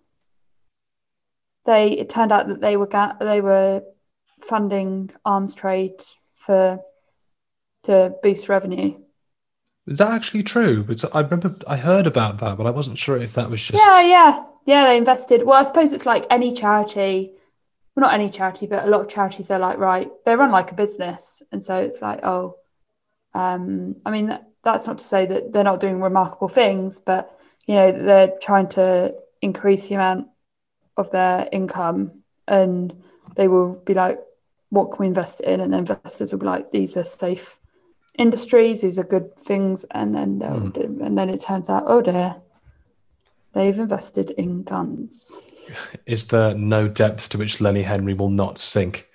they it turned out that they were ga- they were funding arms trade for to boost revenue. Is that actually true? Because I remember I heard about that, but I wasn't sure if that was just... Yeah, yeah. Yeah, they invested. Well, I suppose it's like any charity. Well, not any charity, but a lot of charities are like, right, they run like a business. And so it's like, oh, um, I mean, that, that's not to say that they're not doing remarkable things, but, you know, they're trying to increase the amount of their income. And they will be like, what can we invest in? And the investors will be like, these are safe industries, these are good things, and then mm. and then it turns out, oh dear, they've invested in guns. Is there no depth to which Lenny Henry will not sink?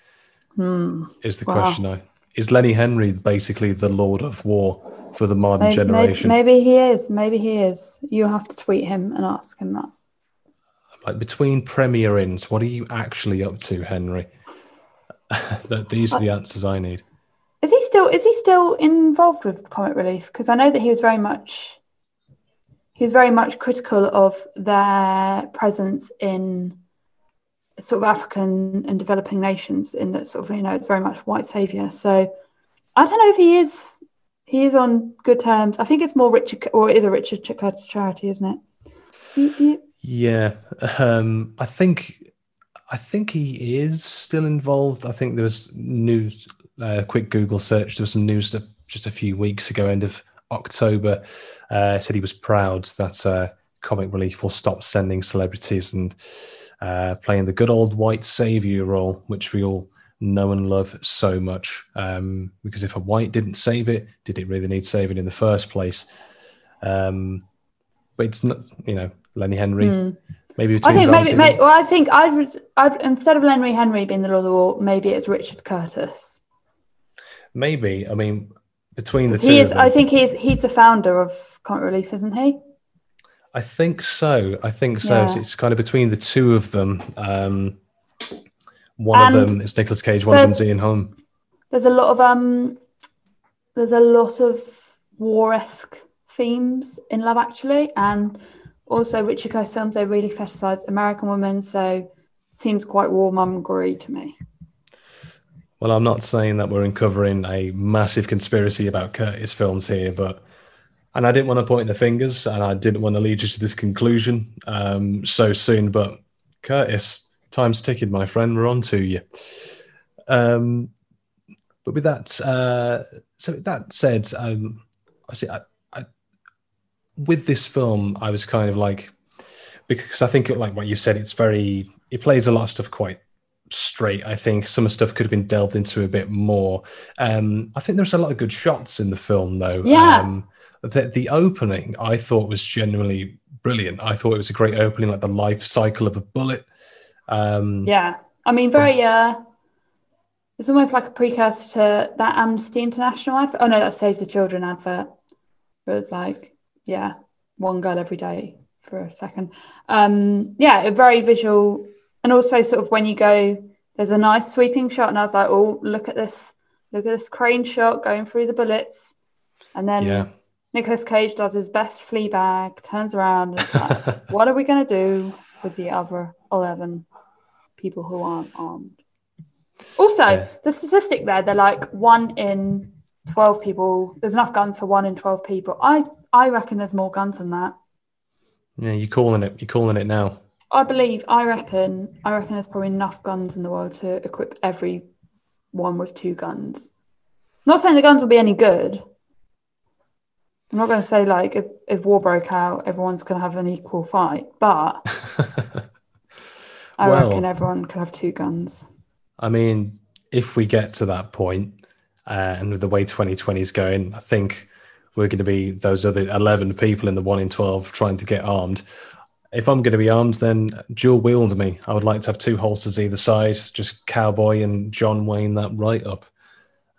Mm. Is the wow. question. I is Lenny Henry basically the Lord of War for the modern maybe, generation? Maybe, maybe he is. Maybe he is. You'll have to tweet him and ask him that. Like between premier inns, what are you actually up to, Henry? These are the answers I need. Is he still is he still involved with Comic Relief? Because I know that he was very much he was very much critical of their presence in sort of African and developing nations, in that sort of, you know, it's very much white saviour. So I don't know if he is he is on good terms. I think it's more Richard, or it is a Richard Curtis charity, isn't it? You, you... Yeah, um, I think I think he is still involved. I think there was news. A uh, quick Google search. There was some news that just a few weeks ago, end of October, uh, said he was proud that uh, Comic Relief will stop sending celebrities and uh, playing the good old white saviour role, which we all know and love so much. Um, because if a white didn't save it, did it really need saving in the first place? Um, but it's not, you know, Lenny Henry. Mm. Maybe I think maybe, maybe well, I think I'd, I'd instead of Lenny Henry being the Lord of the War, maybe it's Richard Curtis. Maybe. I mean, between the two he is, of them. I think he's he's the founder of Comic Relief, isn't he? I think so. I think so. Yeah. so it's kind of between the two of them. Um, one and of them is Nicolas Cage, one of them is Ian Holm. There's a lot of um, there's a lot of war-esque themes in Love Actually, and also Richard Curtis films, they really fetishize American women, so seems quite warmongery to me. Well, I'm not saying that we're uncovering a massive conspiracy about Curtis films here, but, and I didn't want to point the fingers, and I didn't want to lead you to this conclusion um, so soon, but Curtis, time's ticking, my friend, we're on to you. Um, but with that, uh, so that said, um, I see, I, I, with this film, I was kind of like, because I think, it, like what you said, it's very, it plays a lot of stuff quite straight. I think some stuff could have been delved into a bit more. Um, I think there's a lot of good shots in the film, though. Yeah. Um, the, the opening I thought was genuinely brilliant. I thought it was a great opening, like the life cycle of a bullet. Um, yeah. I mean, very, uh, It's almost like a precursor to that Amnesty International advert. Oh no, that Save the Children advert. It was like, yeah, one girl every day for a second. Um, yeah, a very visual. And also sort of when you go, there's a nice sweeping shot. And I was like, oh, look at this. Look at this crane shot going through the bullets. And then yeah. Nicolas Cage does his best Fleabag, turns around and it's like, what are we going to do with the other eleven people who aren't armed? Also, yeah. the statistic there, they're like one in twelve people. There's enough guns for one in twelve people. I, I reckon there's more guns than that. Yeah, you're calling it. You're calling it now. I believe, I reckon, I reckon there's probably enough guns in the world to equip everyone with two guns. I'm not saying the guns will be any good. I'm not going to say, like, if, if war broke out, everyone's going to have an equal fight, but I well, reckon everyone could have two guns. I mean, if we get to that point, uh, and with the way twenty twenty is going, I think we're going to be those other eleven people in the one in twelve trying to get armed. If I'm going to be armed, then dual wield me. I would like to have two holsters either side, just cowboy and John Wayne that right up.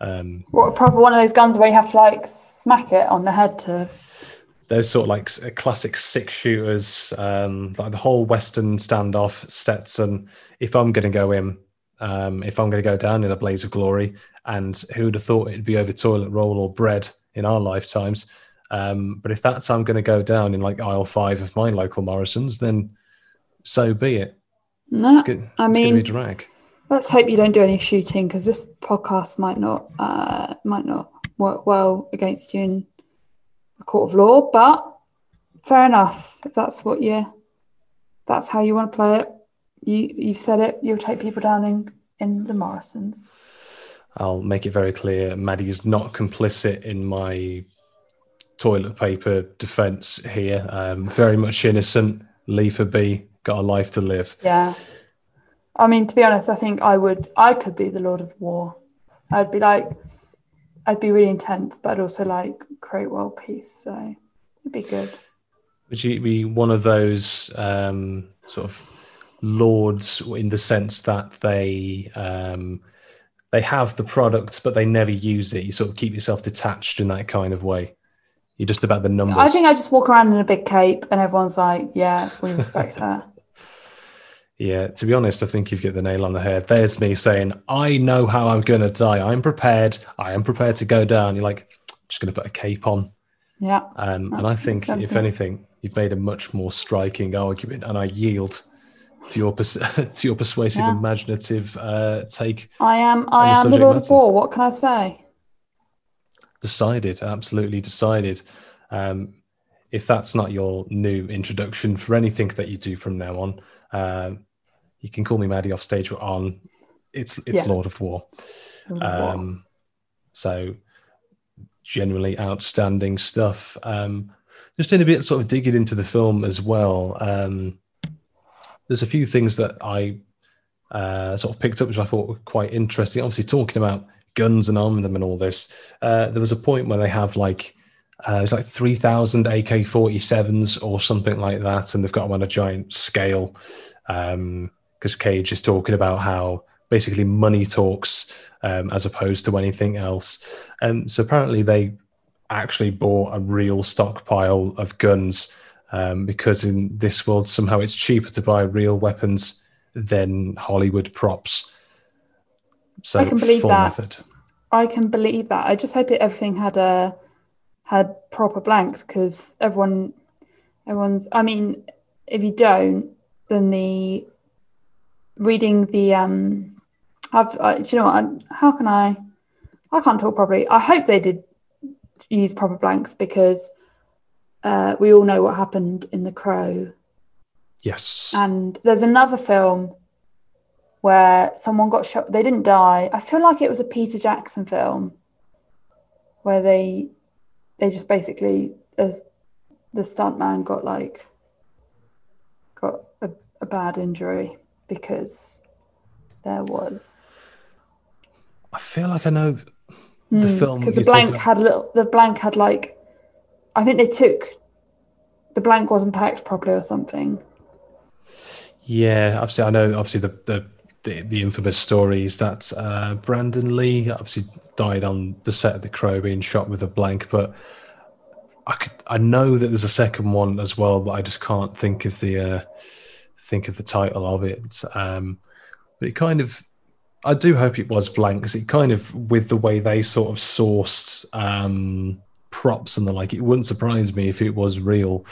Um, what a proper one of those guns where you have to like smack it on the head to. Those sort of like classic six shooters, um, like the whole Western standoff Stetson. If I'm going to go in, um, if I'm going to go down in a blaze of glory, and who would have thought it'd be over toilet roll or bread in our lifetimes? Um, but if that's how I'm going to go down in like aisle five of my local Morrison's, then so be it. No, it's good. I it's mean, going to be drag. Let's hope you don't do any shooting, because this podcast might not uh, might not work well against you in a court of law. But fair enough, if that's what you, that's how you want to play it. You you've said it. You'll take people down in, in the Morrisons. I'll make it very clear. Maddie is not complicit in my toilet paper defence here. Um, very much innocent. Leave her be. Got a life to live. Yeah. I mean, to be honest, I think I would, I could be the Lord of War. I'd be like, I'd be really intense, but I'd also like create world peace. So it'd be good. Would you be one of those um, sort of lords in the sense that they um, they have the products, but they never use it? You sort of keep yourself detached in that kind of way. You're just about the numbers. I think I just walk around in a big cape and everyone's like, yeah, we respect her. Yeah, to be honest, I think you've got the nail on the head. There's me saying, I know how I'm going to die. I'm prepared. I am prepared to go down. You're like, I'm just going to put a cape on. Yeah. Um, and I think, something. If anything, you've made a much more striking argument, and I yield to your pers- to your persuasive, yeah. imaginative uh, take. I am I am the, the Lord of War. What can I say? Decided. Absolutely decided. Um, if that's not your new introduction for anything that you do from now on, uh, you can call me Maddie off stage. We're on. It's it's yeah. Lord of War. Lord of um, War. So generally outstanding stuff. Um, just in a bit, sort of digging into the film as well. Um, there's a few things that I uh, sort of picked up, which I thought were quite interesting. Obviously, talking about guns and arming them and all this. Uh, there was a point where they have like uh, it's like three thousand A K forty-sevens or something like that, and they've got them on a giant scale. Um, because Cage is talking about how basically money talks um, as opposed to anything else. Um, so apparently they actually bought a real stockpile of guns um, because in this world somehow it's cheaper to buy real weapons than Hollywood props. So I can believe that. Method. I can believe that. I just hope it, everything had a had proper blanks because everyone, everyone's. I mean, if you don't. Than the reading the um I've uh, do you know what I'm, how can I I can't talk properly. I hope they did use proper blanks because uh we all know what happened in The Crow. Yes. And there's another film where someone got shot. They didn't die. I feel like it was a Peter Jackson film where they they just basically uh, the stuntman got like got A, a bad injury because there was. I feel like I know the mm, film because the blank had a little. The blank had like, I think they took the blank wasn't packed properly or something. Yeah, obviously I know. Obviously the the the, the infamous stories that uh, Brandon Lee obviously died on the set of The Crow being shot with a blank, but I could, I know that there's a second one as well, but I just can't think of the uh, think of the title of it. Um, but it kind of, I do hope it was blank, because it kind of, with the way they sort of sourced um, props and the like, it wouldn't surprise me if it was real.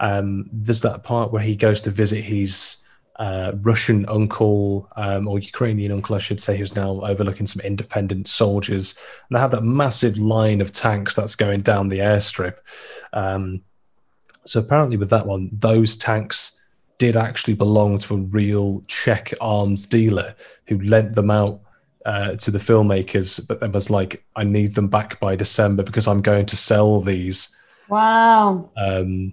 Um, there's that part where he goes to visit his uh, Russian uncle, um, or Ukrainian uncle, I should say, who's now overlooking some independent soldiers. And they have that massive line of tanks that's going down the airstrip. Um, so apparently with that one, those tanks did actually belong to a real Czech arms dealer who lent them out uh, to the filmmakers, but then was like, I need them back by December because I'm going to sell these. Wow. Um,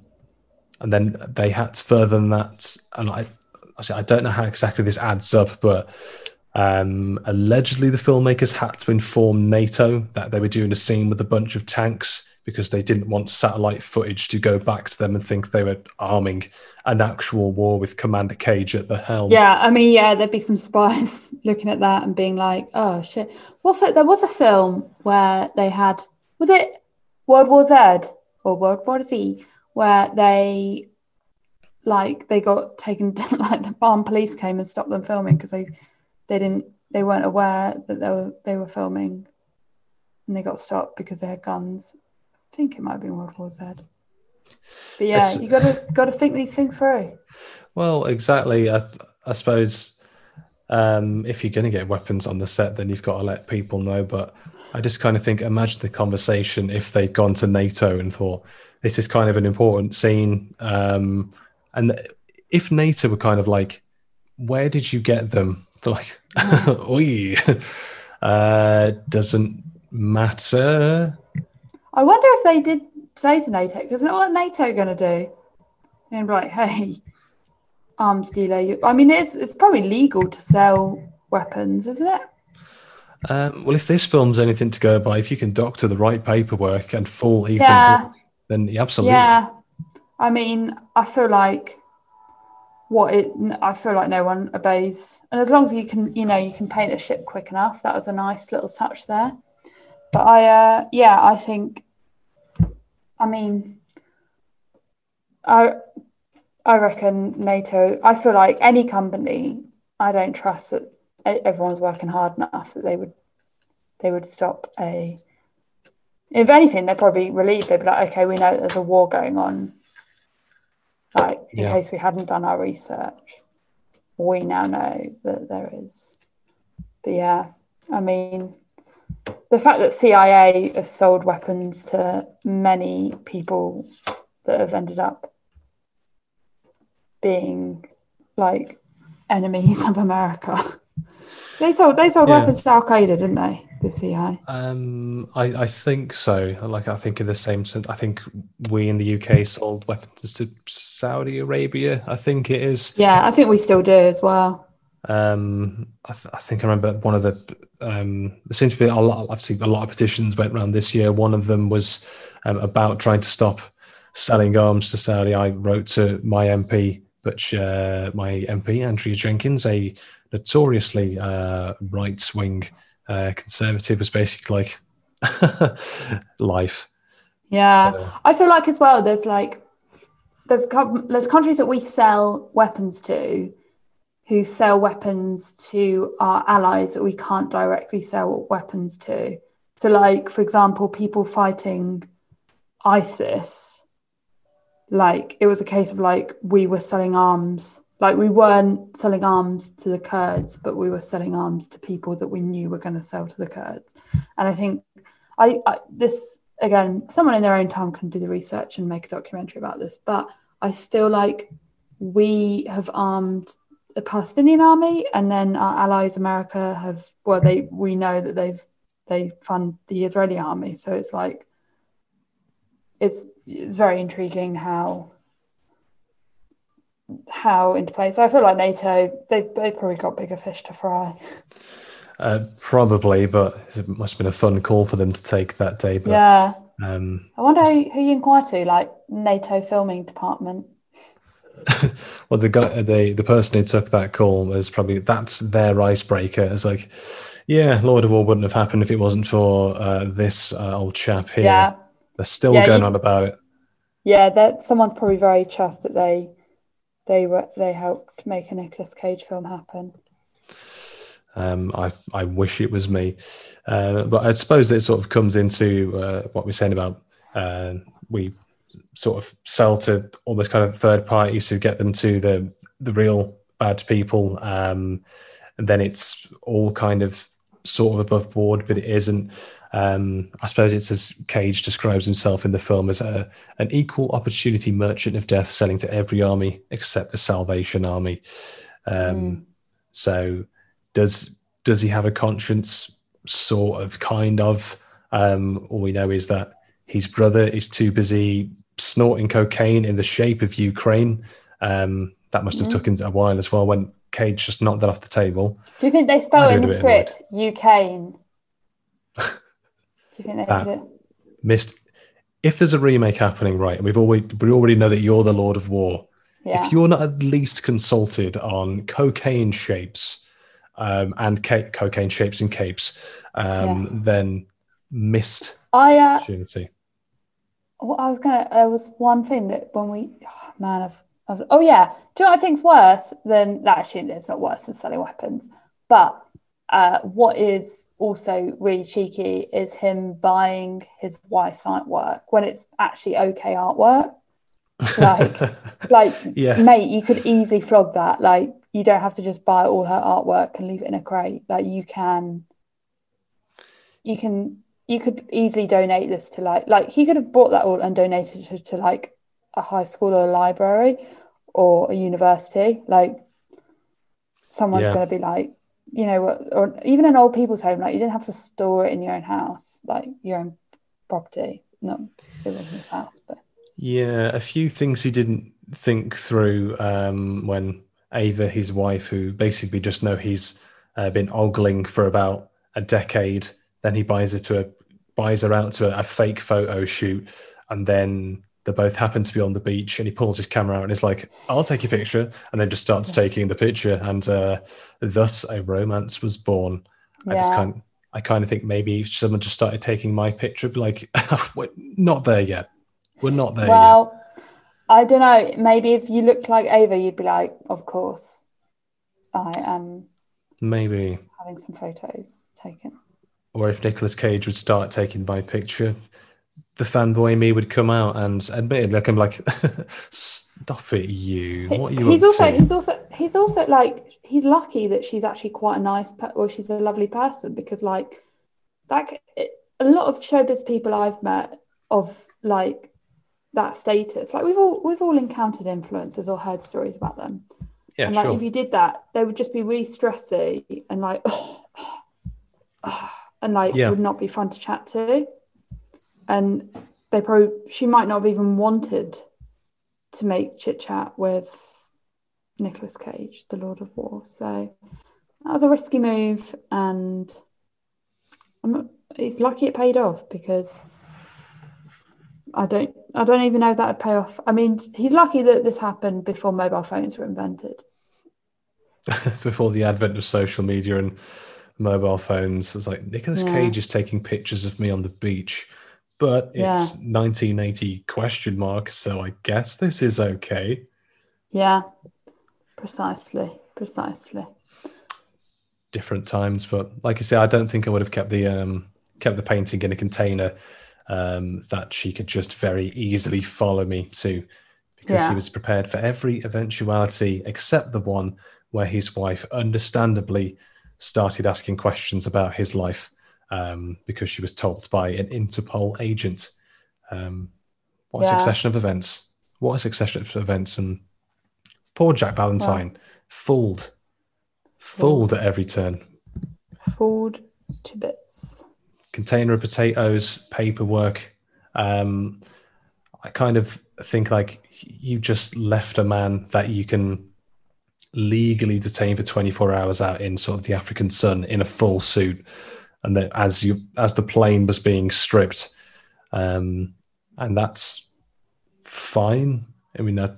and then they had to further than that. And I, I don't know how exactly this adds up, but um, allegedly the filmmakers had to inform NATO that they were doing a scene with a bunch of tanks because they didn't want satellite footage to go back to them and think they were arming an actual war with Commander Cage at the helm. Yeah, I mean, yeah, there'd be some spies looking at that and being like, oh, shit. What if there was a film where they had, was it World War Z or World War Z, where they... like they got taken down, like the bomb police came and stopped them filming because they they didn't they weren't aware that they were they were filming, and they got stopped because they had guns. I think it might have been World War Z. But yeah, it's, you gotta gotta think these things through. Well, exactly. I I suppose um if you're gonna get weapons on the set, then you've got to let people know. But I just kind of think, imagine the conversation if they'd gone to NATO and thought, this is kind of an important scene. Um And if NATO were kind of like, where did you get them? They're like, oi, uh, doesn't matter. I wonder if they did say to NATO, because what NATO going to do? They're going to be like, hey, arms dealer. I mean, it's it's probably legal to sell weapons, isn't it? Um, well, if this film's anything to go by, if you can doctor the right paperwork and fool Ethan, yeah. then absolutely. Yeah. I mean, I feel like what it. I feel like no one obeys, and as long as you can, you know, you can paint a ship quick enough. That was a nice little touch there. But I, uh, yeah, I think. I mean, I, I reckon NATO. I feel like any company. I don't trust that everyone's working hard enough that they would, they would stop a. If anything, they're probably relieved. They'd be like, okay, we know there's a war going on. Like, in yeah. case we hadn't done our research, we now know that there is. But yeah, I mean, the fact that C I A have sold weapons to many people that have ended up being, like, enemies of America. They sold they sold yeah. weapons to Al Qaeda, didn't they? The C I A. Um, I, I think so. Like, I think in the same sense, I think we in the U K sold weapons to Saudi Arabia. I think it is. Yeah, I think we still do as well. Um, I, th- I think I remember one of the. Um, there seems to be a lot. I've seen a lot of petitions went around this year. One of them was um, about trying to stop selling arms to Saudi. I wrote to my M P, but uh, my M P Andrea Jenkins, a notoriously uh, right-wing uh, conservative, was basically like life. Yeah, so. I feel like as well. There's like there's com- there's countries that we sell weapons to, who sell weapons to our allies that we can't directly sell weapons to. So, like for example, people fighting ISIS. Like it was a case of like we were selling arms. Like we weren't selling arms to the Kurds, but we were selling arms to people that we knew were going to sell to the Kurds. And I think I, I this, again, someone in their own time can do the research and make a documentary about this, but I feel like we have armed the Palestinian army, and then our allies, America, have, well, they we know that they've they fund the Israeli army. So it's like, it's it's very intriguing how... how into play. So I feel like NATO, they they probably got bigger fish to fry. Uh, probably, but it must have been a fun call for them to take that day. But, yeah. Um, I wonder who, who you inquire to, like NATO filming department. well, the guy, the the person who took that call was probably, that's their icebreaker. It's like, yeah, Lord of War wouldn't have happened if it wasn't for uh, this uh, old chap here. Yeah. They're still yeah, going you, on about it. Yeah, that someone's probably very chuffed that they they were they helped make a Nicolas Cage film happen. Um, I I wish it was me, uh, but I suppose it sort of comes into uh, what we're saying about uh, we sort of sell to almost kind of third parties who get them to the the real bad people, um, and then it's all kind of sort of above board, but it isn't. Um, I suppose it's, as Cage describes himself in the film, as a, an equal opportunity merchant of death, selling to every army except the Salvation Army. Um, mm. So. Does does he have a conscience? Sort of, kind of. Um, all we know is that his brother is too busy snorting cocaine in the shape of Ukraine. Um, that must have mm. taken a while as well, when Cage just knocked that off the table. Do you think they spell it in the script Ukraine? Do you think they did it? Missed. If there's a remake happening, right? We've always we already know that you're the Lord of War. Yeah. If you're not at least consulted on cocaine shapes. Um, and ca- cocaine shapes and capes, um, yeah. then missed I, uh, opportunity. Well, I was gonna. There was one thing that when we, oh, man, I've, I've. Oh yeah, do you know what I think's worse than? Actually, it's not worse than selling weapons. But uh, what is also really cheeky is him buying his wife's artwork when it's actually okay artwork. Like, like, yeah. mate, you could easily flog that. Like. You don't have to just buy all her artwork and leave it in a crate. Like you can, you can, you could easily donate this to like, like he could have bought that all and donated it to, to like a high school or a library or a university. Like someone's yeah. going to be like, you know, or even an old people's home. Like you didn't have to store it in your own house, like your own property. No, it wasn't his house, but yeah, a few things he didn't think through um, when. Ava, his wife, who basically just know he's uh, been ogling for about a decade. Then he buys her to a buys her out to a, a fake photo shoot, and then they both happen to be on the beach. And he pulls his camera out and is like, "I'll take your picture," and then just starts yeah. taking the picture. And uh, thus, a romance was born. Yeah. I just kind, I kind of think maybe someone just started taking my picture. Like, we're not there yet. We're not there well, yet. I don't know, maybe if you looked like Ava, you'd be like, of course, I am maybe having some photos taken. Or if Nicolas Cage would start taking my picture, the fanboy me would come out and admit it. Like, I'm like, stop it, you. What are you he's up also, to? He's also, he's also like, he's lucky that she's actually quite a nice, pe- or she's a lovely person, because like, that it, a lot of showbiz people I've met of like, that status, like we've all we've all encountered influencers or heard stories about them, yeah, and like sure. if you did that, they would just be really stressy and like oh, oh, oh, and like yeah. would not be fun to chat to, and they probably she might not have even wanted to make chit chat with Nicolas Cage, the Lord of War. So that was a risky move, and I'm not, it's lucky it paid off, because I don't I don't even know if that would pay off. I mean, he's lucky that this happened before mobile phones were invented. Before the advent of social media and mobile phones. It's like, Nicolas yeah. Cage is taking pictures of me on the beach, but it's yeah. nineteen eighty question mark, so I guess this is okay. Yeah, precisely, precisely. Different times, but like I say, I don't think I would have kept the um, kept the painting in a container Um, that she could just very easily follow me to, because yeah. he was prepared for every eventuality except the one where his wife understandably started asking questions about his life um, because she was told by an Interpol agent. Um, what yeah. a succession of events. What a succession of events. And poor Jack Valentine, wow. fooled. Fooled at every turn. Fooled to bits. Container of potatoes, paperwork. Um, I kind of think like you just left a man that you can legally detain for twenty-four hours out in sort of the African sun in a full suit, and that as you as the plane was being stripped, um, and that's fine. I mean, I,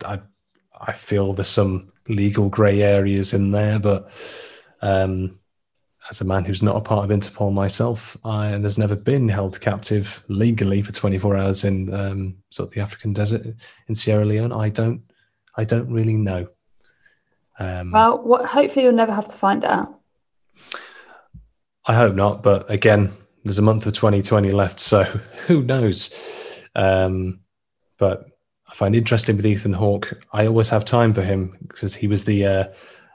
I I feel there's some legal grey areas in there, but um, as a man who's not a part of Interpol myself, I, and has never been held captive legally for twenty-four hours in um, sort of the African desert in Sierra Leone, I don't, I don't really know. Um, well, what, hopefully you'll never have to find out. I hope not, but again, there's a month of twenty twenty left, so who knows? Um, but I find interesting with Ethan Hawke, I always have time for him because he was the uh,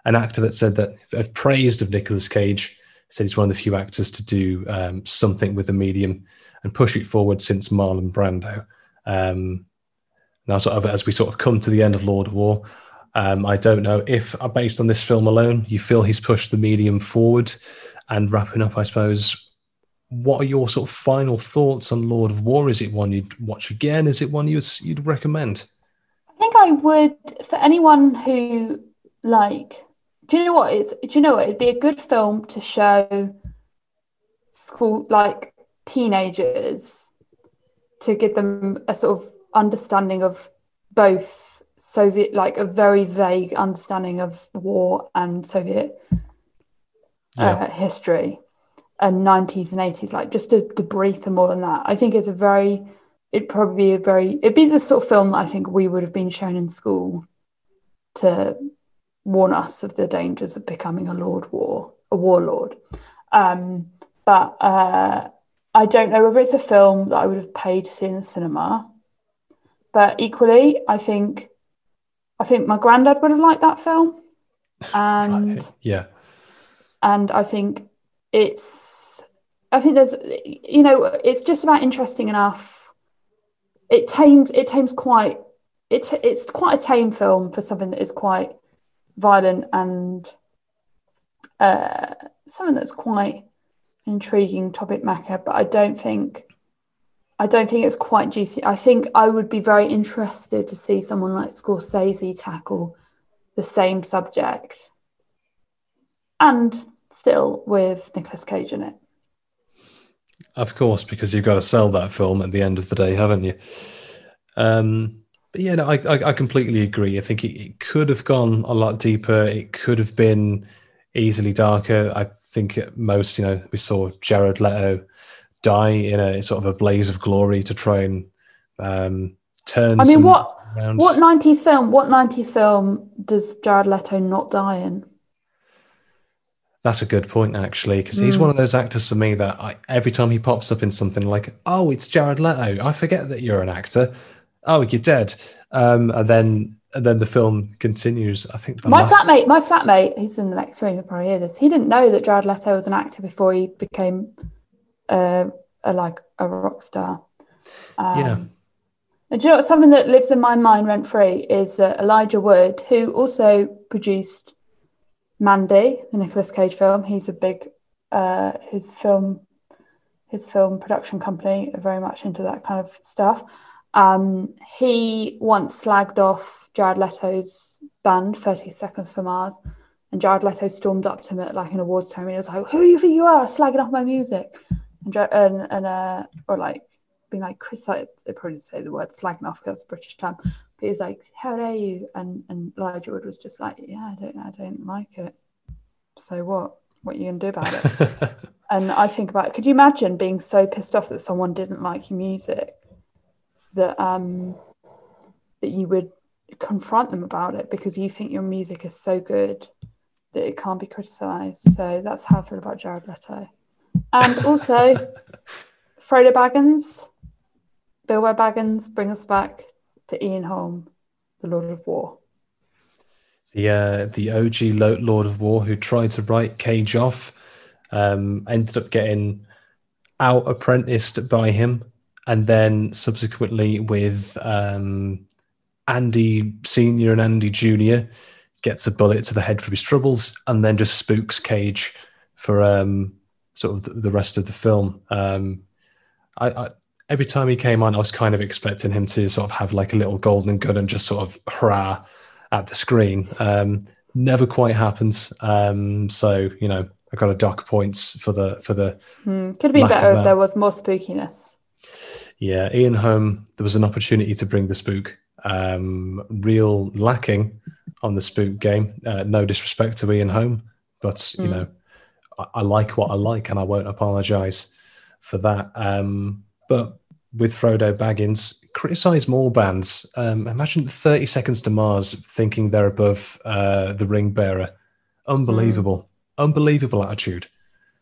an actor that said that I've praised of Nicolas Cage, said he's one of the few actors to do um, something with the medium and push it forward since Marlon Brando. Um, now, sort of as we sort of come to the end of Lord of War, um, I don't know if, based on this film alone, you feel he's pushed the medium forward. And wrapping up, I suppose, what are your sort of final thoughts on Lord of War? Is it one you'd watch again? Is it one you'd, you'd recommend? I think I would, for anyone who, like, do you know what? It's, do you know what? It'd be a good film to show school, like, teenagers, to give them a sort of understanding of both Soviet, like a very vague understanding of war and Soviet yeah. uh, history. And nineties and eighties, like just to debrief them all on that. I think it's a very, it'd probably be a very, it'd be the sort of film that I think we would have been shown in school to warn us of the dangers of becoming a Lord War, a warlord. Um, but uh, I don't know whether it's a film that I would have paid to see in the cinema. But equally, I think, I think my granddad would have liked that film. And right. yeah, and I think. It's, I think there's, you know, it's just about interesting enough. It tames, it tames quite, it's, it's quite a tame film for something that is quite violent and uh, something that's quite intriguing topic matter. But I don't think, I don't think it's quite juicy. I think I would be very interested to see someone like Scorsese tackle the same subject. And still with Nicolas Cage in it. Of course, because you've got to sell that film at the end of the day, haven't you? Um, but yeah, no, I, I, I completely agree. I think it, it could have gone a lot deeper. It could have been easily darker. I think at most, you know, we saw Jared Leto die in a sort of a blaze of glory to try and um, turn. I mean, what around. what nineties film? What nineties film does Jared Leto not die in? That's a good point, actually, because mm. he's one of those actors for me that I, every time he pops up in something like, oh, it's Jared Leto, I forget that you're an actor. Oh, you're dead. Um, and then and then the film continues. I think my last... flatmate, my flatmate, he's in the next room, you'll probably hear this. He didn't know that Jared Leto was an actor before he became uh, a, like a rock star. Um, yeah. And do you know what? Something that lives in my mind rent-free is uh, Elijah Wood, who also produced Mandy, the Nicolas Cage film. He's a big, uh, his film, his film production company are very much into that kind of stuff. Um, he once slagged off Jared Leto's band, thirty seconds to Mars, and Jared Leto stormed up to him at like an awards ceremony. He was like, "Who do you think you are, slagging off my music?" And and, and uh, or like being like criticized. They probably didn't say the word slagging off because that's a British term. But he was like, "How dare you?" And and Elijah Wood was just like, "Yeah, I don't, I don't like it. So what? What are you gonna do about it?" And I think about, could you imagine being so pissed off that someone didn't like your music that um that you would confront them about it because you think your music is so good that it can't be criticised? So that's how I feel about Jared Leto, and also Frodo Baggins, Bilbo Baggins, bring us back to Ian Holm, the Lord of War. The uh, the O G Lord of War who tried to write Cage Off, um, ended up getting out-apprenticed by him, and then subsequently with um, Andy Senior and Andy Junior gets a bullet to the head for his troubles, and then just spooks Cage for um, sort of the rest of the film. Um, I... I Every time he came on, I was kind of expecting him to sort of have like a little golden gun and just sort of hurrah at the screen. Um, never quite happened. Um, so, you know, I got a dock points for the... for the mm, could have been better if there was more spookiness. Yeah, Ian Holm, there was an opportunity to bring the spook um, real lacking on the spook game. Uh, no disrespect to Ian Holm, but you mm. know, I, I like what I like, and I won't apologise for that. Um, but with Frodo Baggins, criticise more bands. Um, imagine thirty Seconds to Mars thinking they're above uh, the Ring Bearer. Unbelievable, mm. unbelievable attitude.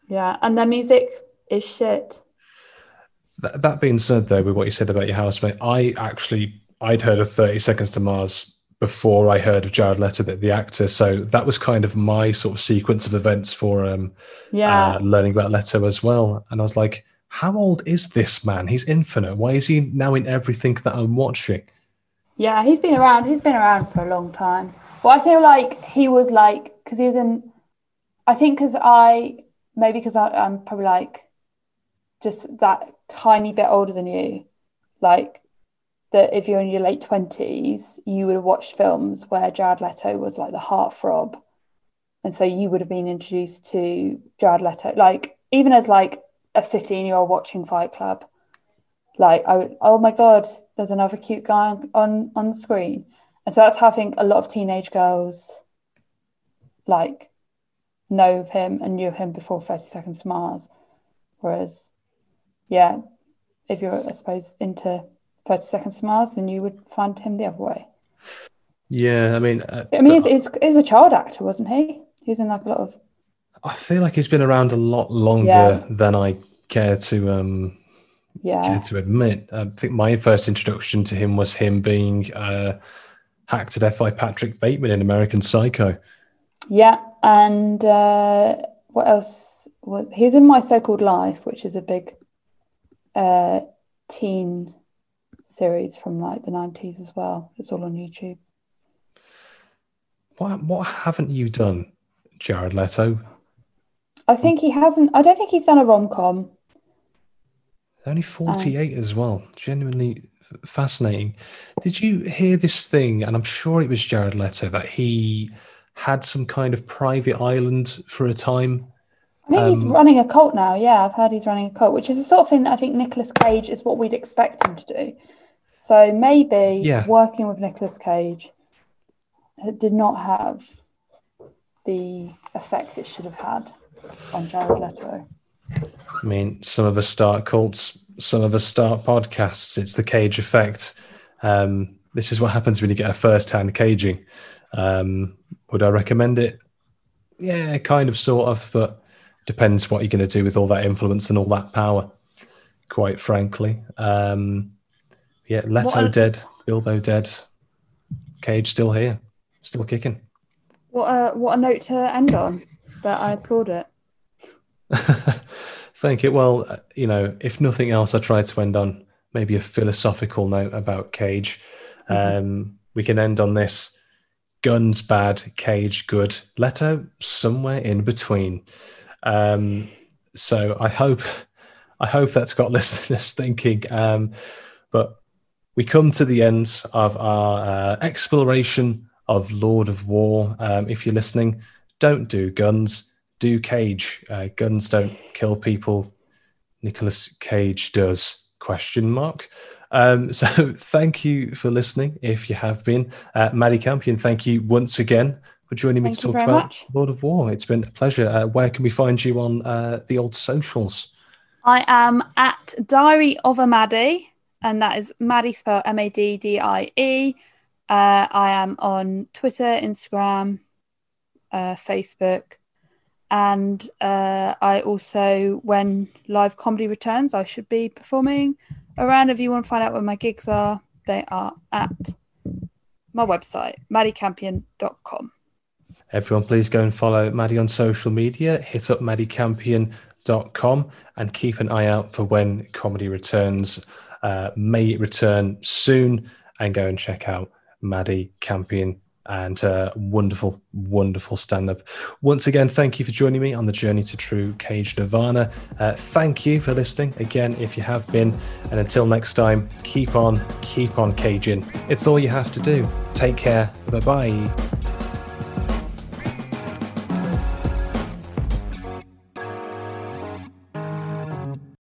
Yeah, and their music is shit. That, that being said, though, with what you said about your housemate, I actually, I'd heard of thirty Seconds to Mars before I heard of Jared Leto, the, the actor. So that was kind of my sort of sequence of events for um, yeah. uh, learning about Leto as well. And I was like, how old is this man? He's infinite. Why is he now in everything that I'm watching? Yeah, he's been around. He's been around for a long time. Well, I feel like he was like, because he was in, I think because I, maybe because I'm probably like just that tiny bit older than you, like that if you're in your late twenties, you would have watched films where Jared Leto was like the heartthrob. And so you would have been introduced to Jared Leto, like even as like a fifteen year old watching Fight Club, like, I would, oh my God, there's another cute guy on, on, on the screen. And so that's how I think a lot of teenage girls like know of him and knew of him before thirty Seconds to Mars. Whereas, yeah, if you're, I suppose, into thirty Seconds to Mars, then you would find him the other way. Yeah, I mean... Uh, I mean, he's, he's, he's a child actor, wasn't he? He's in like a lot of... I feel like he's been around a lot longer yeah. than I care to... Um... Yeah. Care to admit. I think my first introduction to him was him being uh, hacked to death by Patrick Bateman in American Psycho. Yeah, and uh, what else? Was he was in My So-Called Life, which is a big uh, teen series from like the nineties as well. It's all on YouTube. What What haven't you done, Jared Leto? I think he hasn't. I don't think he's done a rom-com. Only forty-eight um, as well. Genuinely fascinating. Did you hear this thing? And I'm sure it was Jared Leto, that he had some kind of private island for a time. I think um, he's running a cult now. Yeah, I've heard he's running a cult, which is the sort of thing that I think Nicolas Cage is what we'd expect him to do. So maybe yeah. working with Nicolas Cage did not have the effect it should have had on Jared Leto. I mean, some of us start cults, some of us start podcasts. It's the Cage effect. Um, this is what happens when you get a first-hand caging. Um, would I recommend it? Yeah, kind of, sort of, but depends what you're going to do with all that influence and all that power, quite frankly. Um, yeah, Leto dead, Bilbo dead, Cage still here, still kicking. What a, what a note to end on, but I applaud it. Thank you. Well, you know, if nothing else, I tried to end on maybe a philosophical note about Cage. Mm-hmm. Um, we can end on this. Guns bad, Cage good, Leto somewhere in between. Um, so I hope, I hope that's got listeners thinking. Um, but we come to the end of our uh, exploration of Lord of War. Um, if you're listening, don't do guns. Do Cage. Uh, guns don't kill people. Nicolas Cage does, question mark. Um, so thank you for listening, if you have been. Uh, Maddie Campion, thank you once again for joining me thank to talk about much. Lord of War. It's been a pleasure. Uh, where can we find you on uh, the old socials? I am at Diary of a Maddie, and that is Maddie spelled M A D D I E. Uh, I am on Twitter, Instagram, uh, Facebook. And uh, I also, when live comedy returns, I should be performing around. If you want to find out where my gigs are, they are at my website, maddie campion dot com. Everyone, please go and follow Maddie on social media. Hit up maddie campion dot com and keep an eye out for when comedy returns. Uh, may it return soon, and go and check out Maddie Campion and uh, wonderful, wonderful stand-up. Once again, thank you for joining me on the journey to true Cage Nirvana. Uh, thank you for listening again, if you have been. And until next time, keep on, keep on caging. It's all you have to do. Take care. Bye-bye.